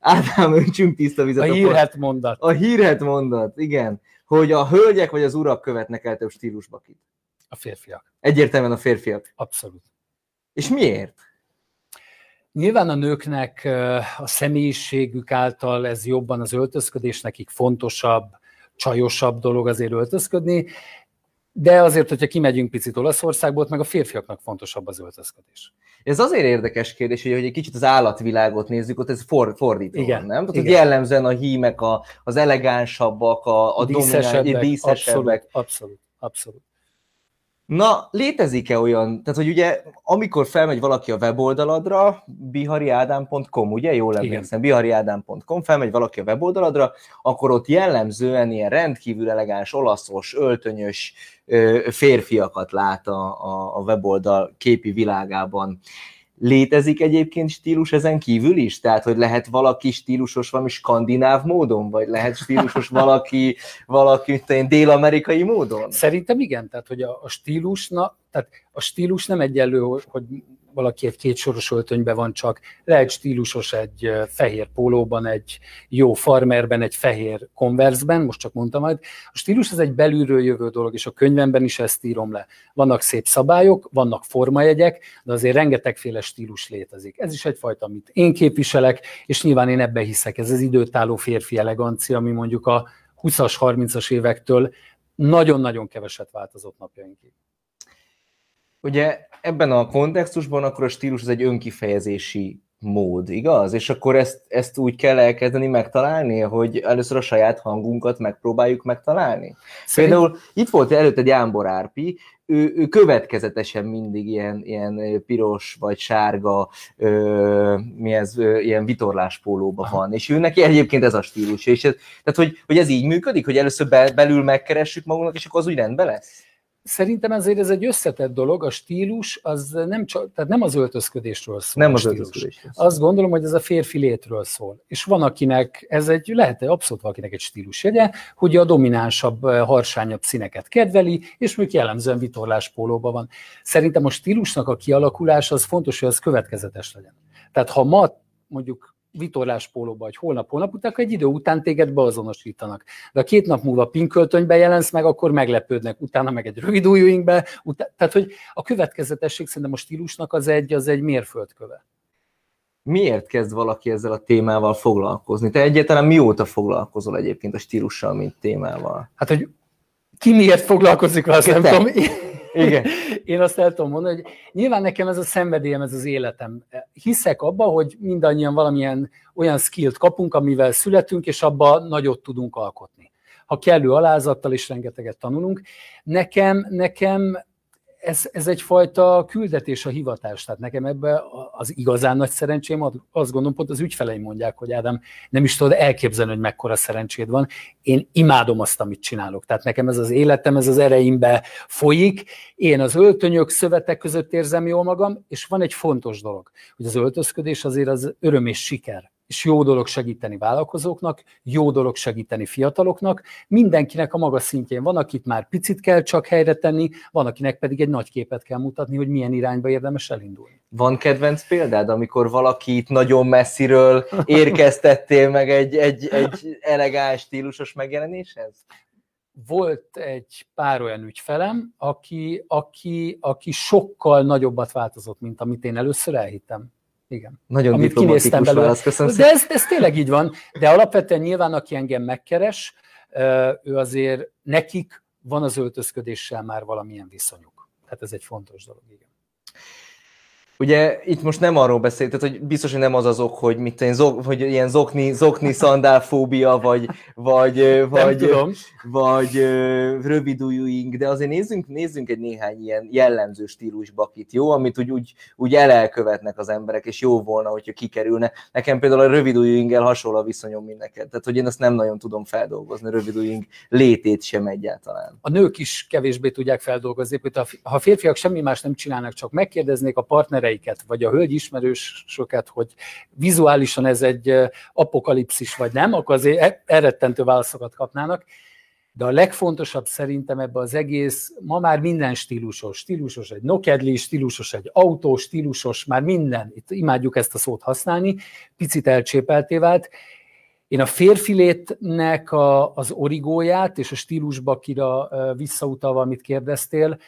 Ádám, öntsünk tiszta vizet. A hírhet mondat. A hírhet mondat, igen. Hogy a hölgyek vagy az urak követnek el több stílusba ki? A férfiak. Egyértelműen a férfiak. Abszolút. És miért? Nyilván a nőknek a személyiségük által ez jobban az öltözködés, nekik fontosabb, csajosabb dolog azért öltözködni, de azért, hogyha kimegyünk picit Olaszországból, meg a férfiaknak fontosabb az öltözködés. Ez azért érdekes kérdés, hogy egy kicsit az állatvilágot nézzük, ott ez fordítva, igen, nem? Tehát igen. Jellemzően a hímek az elegánsabbak, a díszesebbek. Abszolút. Na, létezik-e olyan, tehát hogy ugye, amikor felmegy valaki a weboldaladra, bihariadam.com, ugye? Jól emlékszem, bihariadam.com, felmegy valaki a weboldaladra, akkor ott jellemzően ilyen rendkívül elegáns, olaszos, öltönyös férfiakat lát a weboldal képi világában. Létezik egyébként stílus ezen kívül is? Tehát, hogy lehet valaki stílusos valami skandináv módon, vagy lehet stílusos valaki dél-amerikai módon? Szerintem igen, tehát, hogy a stílus nem egyenlő, hogy valaki egy kétsoros öltönyben van csak, lehet stílusos egy fehér pólóban, egy jó farmerben, egy fehér konverszben, most csak mondtam majd. A stílus az egy belülről jövő dolog, és a könyvemben is ezt írom le. Vannak szép szabályok, vannak formajegyek, de azért rengetegféle stílus létezik. Ez is egyfajta, amit én képviselek, és nyilván én ebbe hiszek. Ez az időtálló férfi elegancia, ami mondjuk a 20-as, 30-as évektől nagyon-nagyon keveset változott napjainkig. Ugye ebben a kontextusban akkor a stílus az egy önkifejezési mód, igaz? És akkor ezt úgy kell elkezdeni megtalálni, hogy először a saját hangunkat megpróbáljuk megtalálni. Például itt volt előtt egy Jámbor Árpi, ő következetesen mindig ilyen piros vagy sárga, ilyen vitorláspólóban van, és ő neki egyébként ez a stílus. És tehát, hogy ez így működik, hogy először belül megkeressük magunknak, és akkor az úgy rendben lesz? Szerintem ezért ez egy összetett dolog, a stílus az nem az öltözködésről szól. Nem az öltözködésről szól. Azt gondolom, hogy ez a férfi létről szól. És van, akinek valakinek egy stílusjegye, hogy a dominánsabb, harsányabb színeket kedveli, és még jellemzően vitorláspólóban van. Szerintem a stílusnak a kialakulása az fontos, hogy az következetes legyen. Tehát ha ma mondjuk vitorláspólóba, hogy holnap után, egy idő után téged beazonosítanak. De a 2 nap múlva pinköltönybe jelensz meg, akkor meglepődnek, utána meg egy rövid ujjünkbe. Tehát, hogy a következetesség szerintem a stílusnak az egy mérföldköve. Miért kezd valaki ezzel a témával foglalkozni? Te egyáltalán mióta foglalkozol egyébként a stílussal, mint témával? Hát, hogy ki miért foglalkozik, azt nem tudom. Igen. Én azt el tudom mondani, hogy nyilván nekem ez a szenvedélyem, ez az életem. Hiszek abba, hogy mindannyian valamilyen olyan skillt kapunk, amivel születünk, és abba nagyot tudunk alkotni. Ha kellő alázattal is rengeteget tanulunk. Nekem ez egyfajta küldetés, a hivatás. Tehát nekem ebben az igazán nagy szerencsém, azt gondolom, pont az ügyfeleim mondják, hogy Ádám, nem is tudod elképzelni, hogy mekkora szerencséd van. Én imádom azt, amit csinálok. Tehát nekem ez az életem, ez az ereimbe folyik. Én az öltönyök, szövetek között érzem jól magam, és van egy fontos dolog, hogy az öltözködés azért az öröm és siker. És jó dolog segíteni vállalkozóknak, jó dolog segíteni fiataloknak, mindenkinek a maga szintjén van, akit már picit kell csak helyre tenni, van, akinek pedig egy nagy képet kell mutatni, hogy milyen irányba érdemes elindulni. Van kedvenc példád, amikor valakit nagyon messziről érkeztettél meg egy elegáns, stílusos megjelenéshez? Volt egy pár olyan ügyfelem, aki sokkal nagyobbat változott, mint amit én először elhittem. Igen. Nagyon diplomatikus válasz, köszönöm szépen. De ez tényleg így van, de alapvetően nyilván, aki engem megkeres, ő azért, nekik van az öltözködéssel már valamilyen viszonyuk. Tehát ez egy fontos dolog, igen. Ugye itt most nem arról beszéltek, hogy biztos, hogy nem az az ok, hogy, hogy ilyen zokni szandálfóbia, vagy rövidújúink, de azért nézzünk egy néhány ilyen jellemző stílusbakit, jó? Amit úgy elkövetnek az emberek, és jó volna, hogyha kikerülne. Nekem például a rövidújúinggel hasonló a viszonyom, mint neked. Tehát, hogy én azt nem nagyon tudom feldolgozni, a rövidújúink létét sem egyáltalán. A nők is kevésbé tudják feldolgozni, ha férfiak semmi más nem csinálnak, csak megkérdeznék a partner vagy a hölgyismerősöket, hogy vizuálisan ez egy apokalipszis vagy nem, akkor azért elrettentő válaszokat kapnának. De a legfontosabb szerintem ebbe az egész, ma már minden stílusos. Stílusos egy nokedli, stílusos egy autó, stílusos már minden. Itt imádjuk ezt a szót használni, picit elcsépelté vált. Én a férfi létnek az origóját és a stílusbakira visszautalva, amit kérdeztél,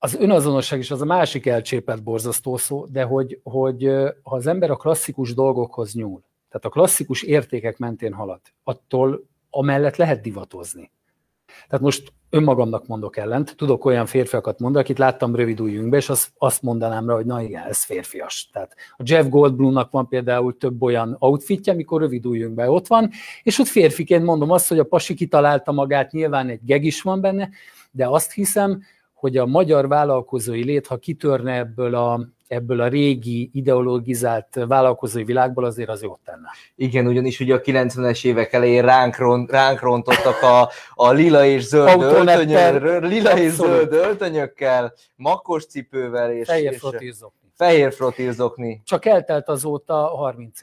az önazonosság is az a másik elcsépelt borzasztó szó, de hogy ha az ember a klasszikus dolgokhoz nyúl, tehát a klasszikus értékek mentén halad, attól amellett lehet divatozni. Tehát most önmagamnak mondok ellent, tudok olyan férfiakat mondani, akit láttam rövid ujjünkbe, és azt mondanám rá, hogy na igen, ez férfias. Tehát a Jeff Goldblumnak van például több olyan outfitje, amikor rövid ujjünkbe ott van, és ott férfiként mondom azt, hogy a pasi kitalálta magát, nyilván egy geg is van benne, de azt hiszem, hogy a magyar vállalkozói lét, ha kitörne ebből a régi ideologizált vállalkozói világból, azért az jót tenne. Igen, ugyanis ugye a 90-es évek elején ránk rontottak a lila és zöld öltönyökkel, makkos cipővel és fehér frotírzokni. Csak eltelt azóta 30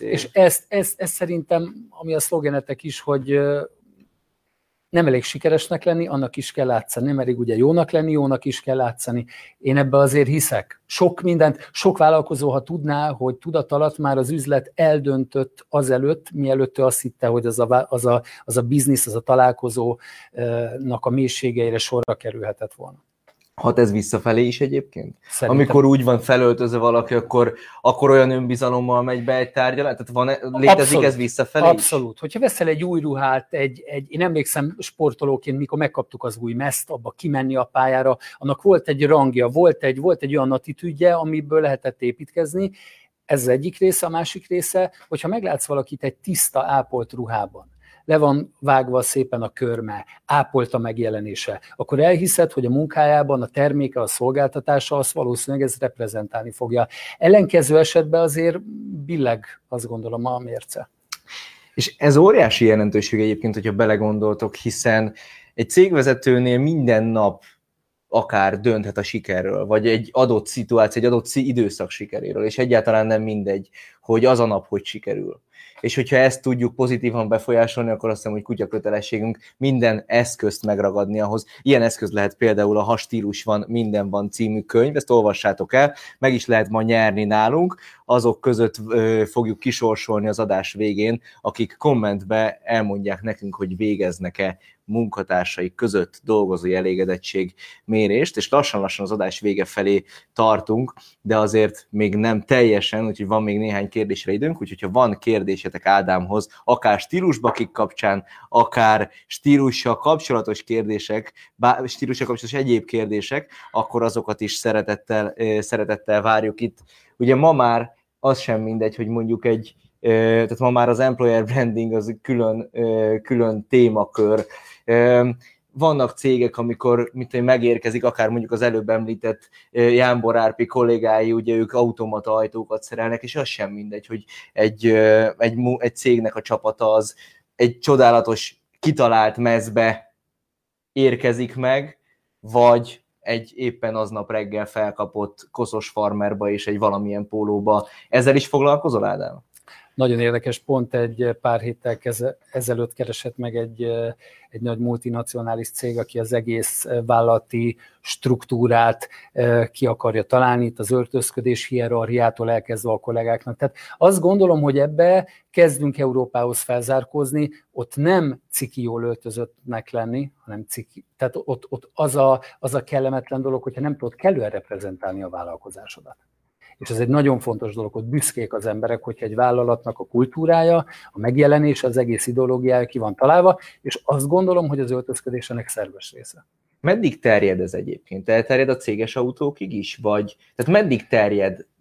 év. És ez szerintem, ami a szlogenetek is, hogy nem elég sikeresnek lenni, annak is kell látszani. Nem elég ugye jónak lenni, jónak is kell látszani. Én ebbe azért hiszek. Sok mindent, sok vállalkozó, ha tudná, hogy tudat alatt már az üzlet eldöntött azelőtt, mielőtt ő azt hitte, hogy az a biznisz, az a találkozónak a mélységeire sorra kerülhetett volna. Hat ez visszafelé is egyébként? Szerintem. Amikor úgy van felöltözve valaki, akkor olyan önbizalommal megy be egy tárgyalás? Tehát létezik abszolút, ez visszafelé? Abszolút. Hogyha veszel egy új ruhát, én emlékszem sportolóként, mikor megkaptuk az új meszt, abba kimenni a pályára, annak volt egy rangja, volt egy olyan attitűdje, amiből lehetett építkezni. Ez az egyik része, a másik része, hogyha meglátsz valakit egy tiszta, ápolt ruhában, le van vágva szépen a körme, ápolt a megjelenése, akkor elhiszed, hogy a munkájában a terméke, a szolgáltatása, az valószínűleg ez reprezentálni fogja. Ellenkező esetben azért billeg, azt gondolom, a mérce. És ez óriási jelentőség egyébként, hogyha belegondoltok, hiszen egy cégvezetőnél minden nap akár dönthet a sikerről, vagy egy adott szituáció, egy adott időszak sikeréről, és egyáltalán nem mindegy, hogy az a nap hogy sikerül. És hogyha ezt tudjuk pozitívan befolyásolni, akkor azt hiszem, hogy kutya kötelességünk minden eszközt megragadni ahhoz. Ilyen eszköz lehet például a Ha stílus van, minden van című könyv, ezt olvassátok el, meg is lehet ma nyerni nálunk, azok között fogjuk kisorsolni az adás végén, akik kommentbe elmondják nekünk, hogy végeznek-e munkatársai között dolgozói elégedettség mérést, és lassan-lassan az adás vége felé tartunk, de azért még nem teljesen, úgyhogy van még néhány kérdésre időnk, úgyhogy ha van kérdésetek Ádámhoz, akár stílusbakik kapcsán, akár stílussal kapcsolatos kérdések, stílussal kapcsolatos egyéb kérdések, akkor azokat is szeretettel várjuk itt. Ugye ma már az sem mindegy, hogy mondjuk tehát ma már az employer branding az külön témakör. Vannak cégek, amikor megérkezik, akár mondjuk az előbb említett Jámbor Árpi kollégái, ugye ők automata ajtókat szerelnek, és az sem mindegy, hogy egy cégnek a csapata az egy csodálatos, kitalált mezbe érkezik meg, vagy egy éppen aznap reggel felkapott koszos farmerba és egy valamilyen pólóba. Ezzel is foglalkozol, Ádám? Nagyon érdekes, pont egy pár héttel ezelőtt keresett meg egy nagy multinacionális cég, aki az egész vállalati struktúrát ki akarja találni, itt az öltözködés hierarchiától elkezdve a kollégáknak. Tehát azt gondolom, hogy ebbe kezdünk Európához felzárkózni, ott nem ciki jól öltözöttnek lenni, hanem ciki. Tehát ott az a kellemetlen dolog, hogyha nem tudod kellően reprezentálni a vállalkozásodat. És ez egy nagyon fontos dolog, hogy büszkék az emberek, hogyha egy vállalatnak a kultúrája, a megjelenés, az egész ideológiája ki van találva, és azt gondolom, hogy az öltözködés ennek szerves része. Meddig terjed ez egyébként? Elterjed a céges autókig is? Vagy? Tehát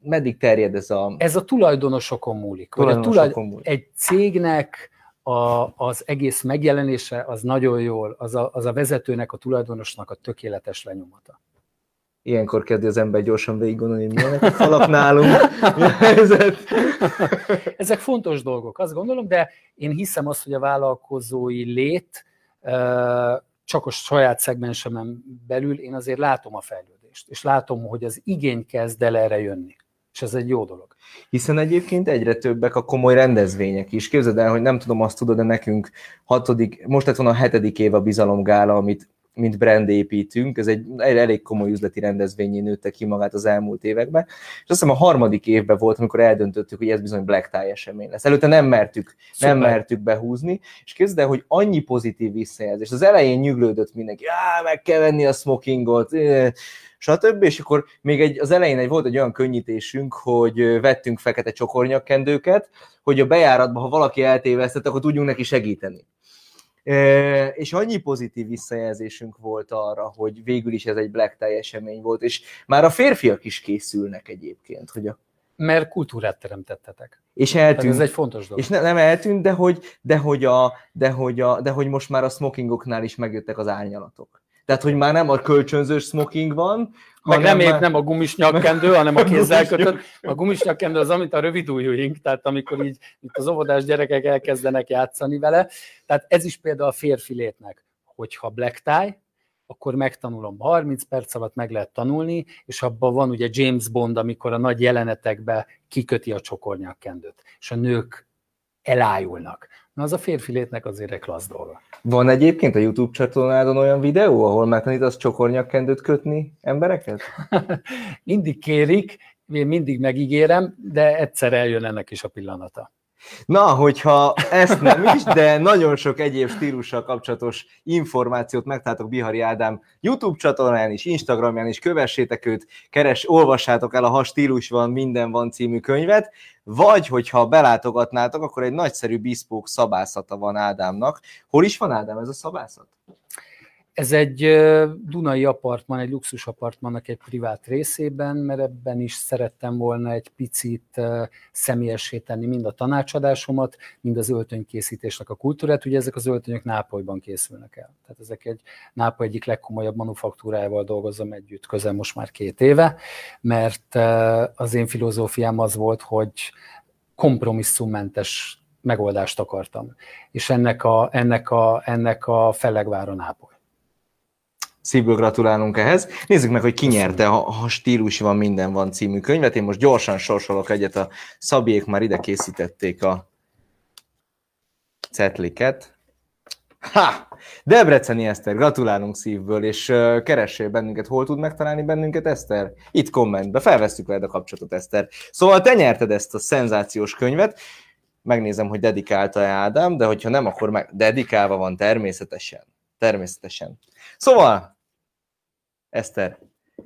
meddig terjed ez a... Ez a tulajdonosokon múlik. Egy cégnek az egész megjelenése az nagyon jól, az a vezetőnek, a tulajdonosnak a tökéletes lenyomata. Ilyenkor kezdi az ember gyorsan végig gondolni, hogy milyenek a falak nálunk, mi a helyzet. Ezek fontos dolgok, azt gondolom, de én hiszem azt, hogy a vállalkozói lét csak a saját szegmensemen belül, én azért látom a fejlődést, és látom, hogy az igény kezd el erre jönni. És ez egy jó dolog. Hiszen egyébként egyre többek a komoly rendezvények is. Képzeld el, hogy nem tudom, azt tudod, de nekünk most lett volna a 7. év a bizalomgála, amit mint brand építünk, ez egy elég komoly üzleti rendezvényé nőtte ki magát az elmúlt években, és azt hiszem a 3. évben volt, amikor eldöntöttük, hogy ez bizony black tie esemény lesz. Előtte nem mertük behúzni, és képzeld el, hogy annyi pozitív visszajelzés. Az elején nyüglődött mindenki, meg kell venni a smokingot, stb. És akkor még az elején volt egy olyan könnyítésünk, hogy vettünk fekete csokornyakkendőket, hogy a bejáratban, ha valaki eltévesztett, akkor tudjunk neki segíteni. És annyi pozitív visszajelzésünk volt arra, hogy végül is ez egy black tie esemény volt, és már a férfiak is készülnek egyébként, hogy mert kultúrát teremtettetek. És eltűnt. Ez egy fontos dolog. És nem eltűnt, de hogy most már a smokingoknál is megjöttek az árnyalatok. Tehát, hogy már nem a kölcsönzős smoking van, meg nem épp nem a gumis nyakkendő, hanem a kézzel kötött. A gumis nyakkendő az, amit a rövidújúink, tehát amikor így az óvodás gyerekek elkezdenek játszani vele. Tehát ez is például a férfi létnek, hogyha black tie, akkor megtanulom, 30 perc alatt meg lehet tanulni, és abban van ugye James Bond, amikor a nagy jelenetekben kiköti a csokornyakkendőt, és a nők elájulnak. Na, az a férfi létnek azért egy klassz dolga. Van egyébként a YouTube csatornádon olyan videó, ahol megtanítasz csokornyakkendőt kötni embereket? Mindig kérik, én mindig megígérem, de egyszer eljön ennek is a pillanata. Na, hogyha ezt nem is, de nagyon sok egyéb stílussal kapcsolatos információt megtaláltok Bihari Ádám YouTube csatornán is, Instagramján is, kövessétek őt, olvassátok el a Ha stílus van, minden van című könyvet, vagy hogyha belátogatnátok, akkor egy nagyszerű bespoke szabászata van Ádámnak. Hol is van, Ádám, ez a szabászat? Ez egy Dunai apartman, egy luxus apartmannak egy privát részében, mert ebben is szerettem volna egy picit személyessé tenni mind a tanácsadásomat, mind az öltönykészítésnek a kultúrát. Ugye ezek az öltönyök Nápolyban készülnek el. Tehát ezek Nápoly egyik legkomolyabb manufaktúrájával dolgozom együtt, közel most már 2 éve, mert az én filozófiám az volt, hogy kompromisszummentes megoldást akartam. És ennek a fellegvára Nápoly. Szívből gratulálunk ehhez. Nézzük meg, hogy ki nyerte, ha stílus van, minden van című könyvet. Én most gyorsan sorsolok egyet, a Szabiék már ide készítették a cetliket. Ha! Debreceni Eszter, gratulálunk szívből, és keressél bennünket, hol tud megtalálni bennünket, Eszter? Itt kommentbe, felvesztük veled a kapcsolatot, Eszter. Szóval te nyerted ezt a szenzációs könyvet, megnézem, hogy dedikálta-e Ádám, de hogyha nem, akkor meg... dedikálva van természetesen. Természetesen. Szóval, Eszter,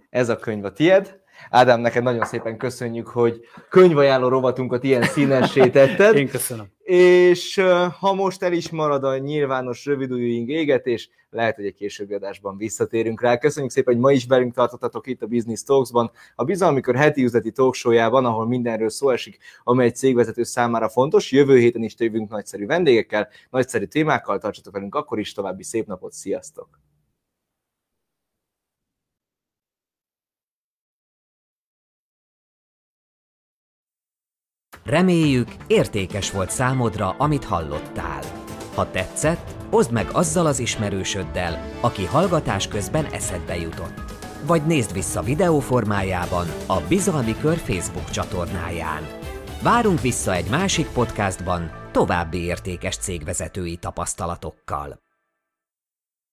ez a könyv a tied. Ádám, neked nagyon szépen köszönjük, hogy könyvajánló rovatunkat ilyen színessé tetted. Én köszönöm. És ha most el is marad a nyilvános rövidújúink égetés, lehet, hogy egy későbbi adásban visszatérünk rá. Köszönjük szépen, hogy ma is velünk tartottatok itt a Business Talks-ban, a Bizalmikör heti üzleti talkshow-jában, ahol mindenről szó esik, amely egy cégvezető számára fontos. Jövő héten is jövünk nagyszerű vendégekkel, nagyszerű témákkal, tartsatok velünk akkor is, további szép napot, sziasztok! Reméljük, értékes volt számodra, amit hallottál. Ha tetszett, oszd meg azzal az ismerősöddel, aki hallgatás közben eszedbe jutott. Vagy nézd vissza videó formájában a Bizalmi Kör Facebook csatornáján. Várunk vissza egy másik podcastban további értékes cégvezetői tapasztalatokkal.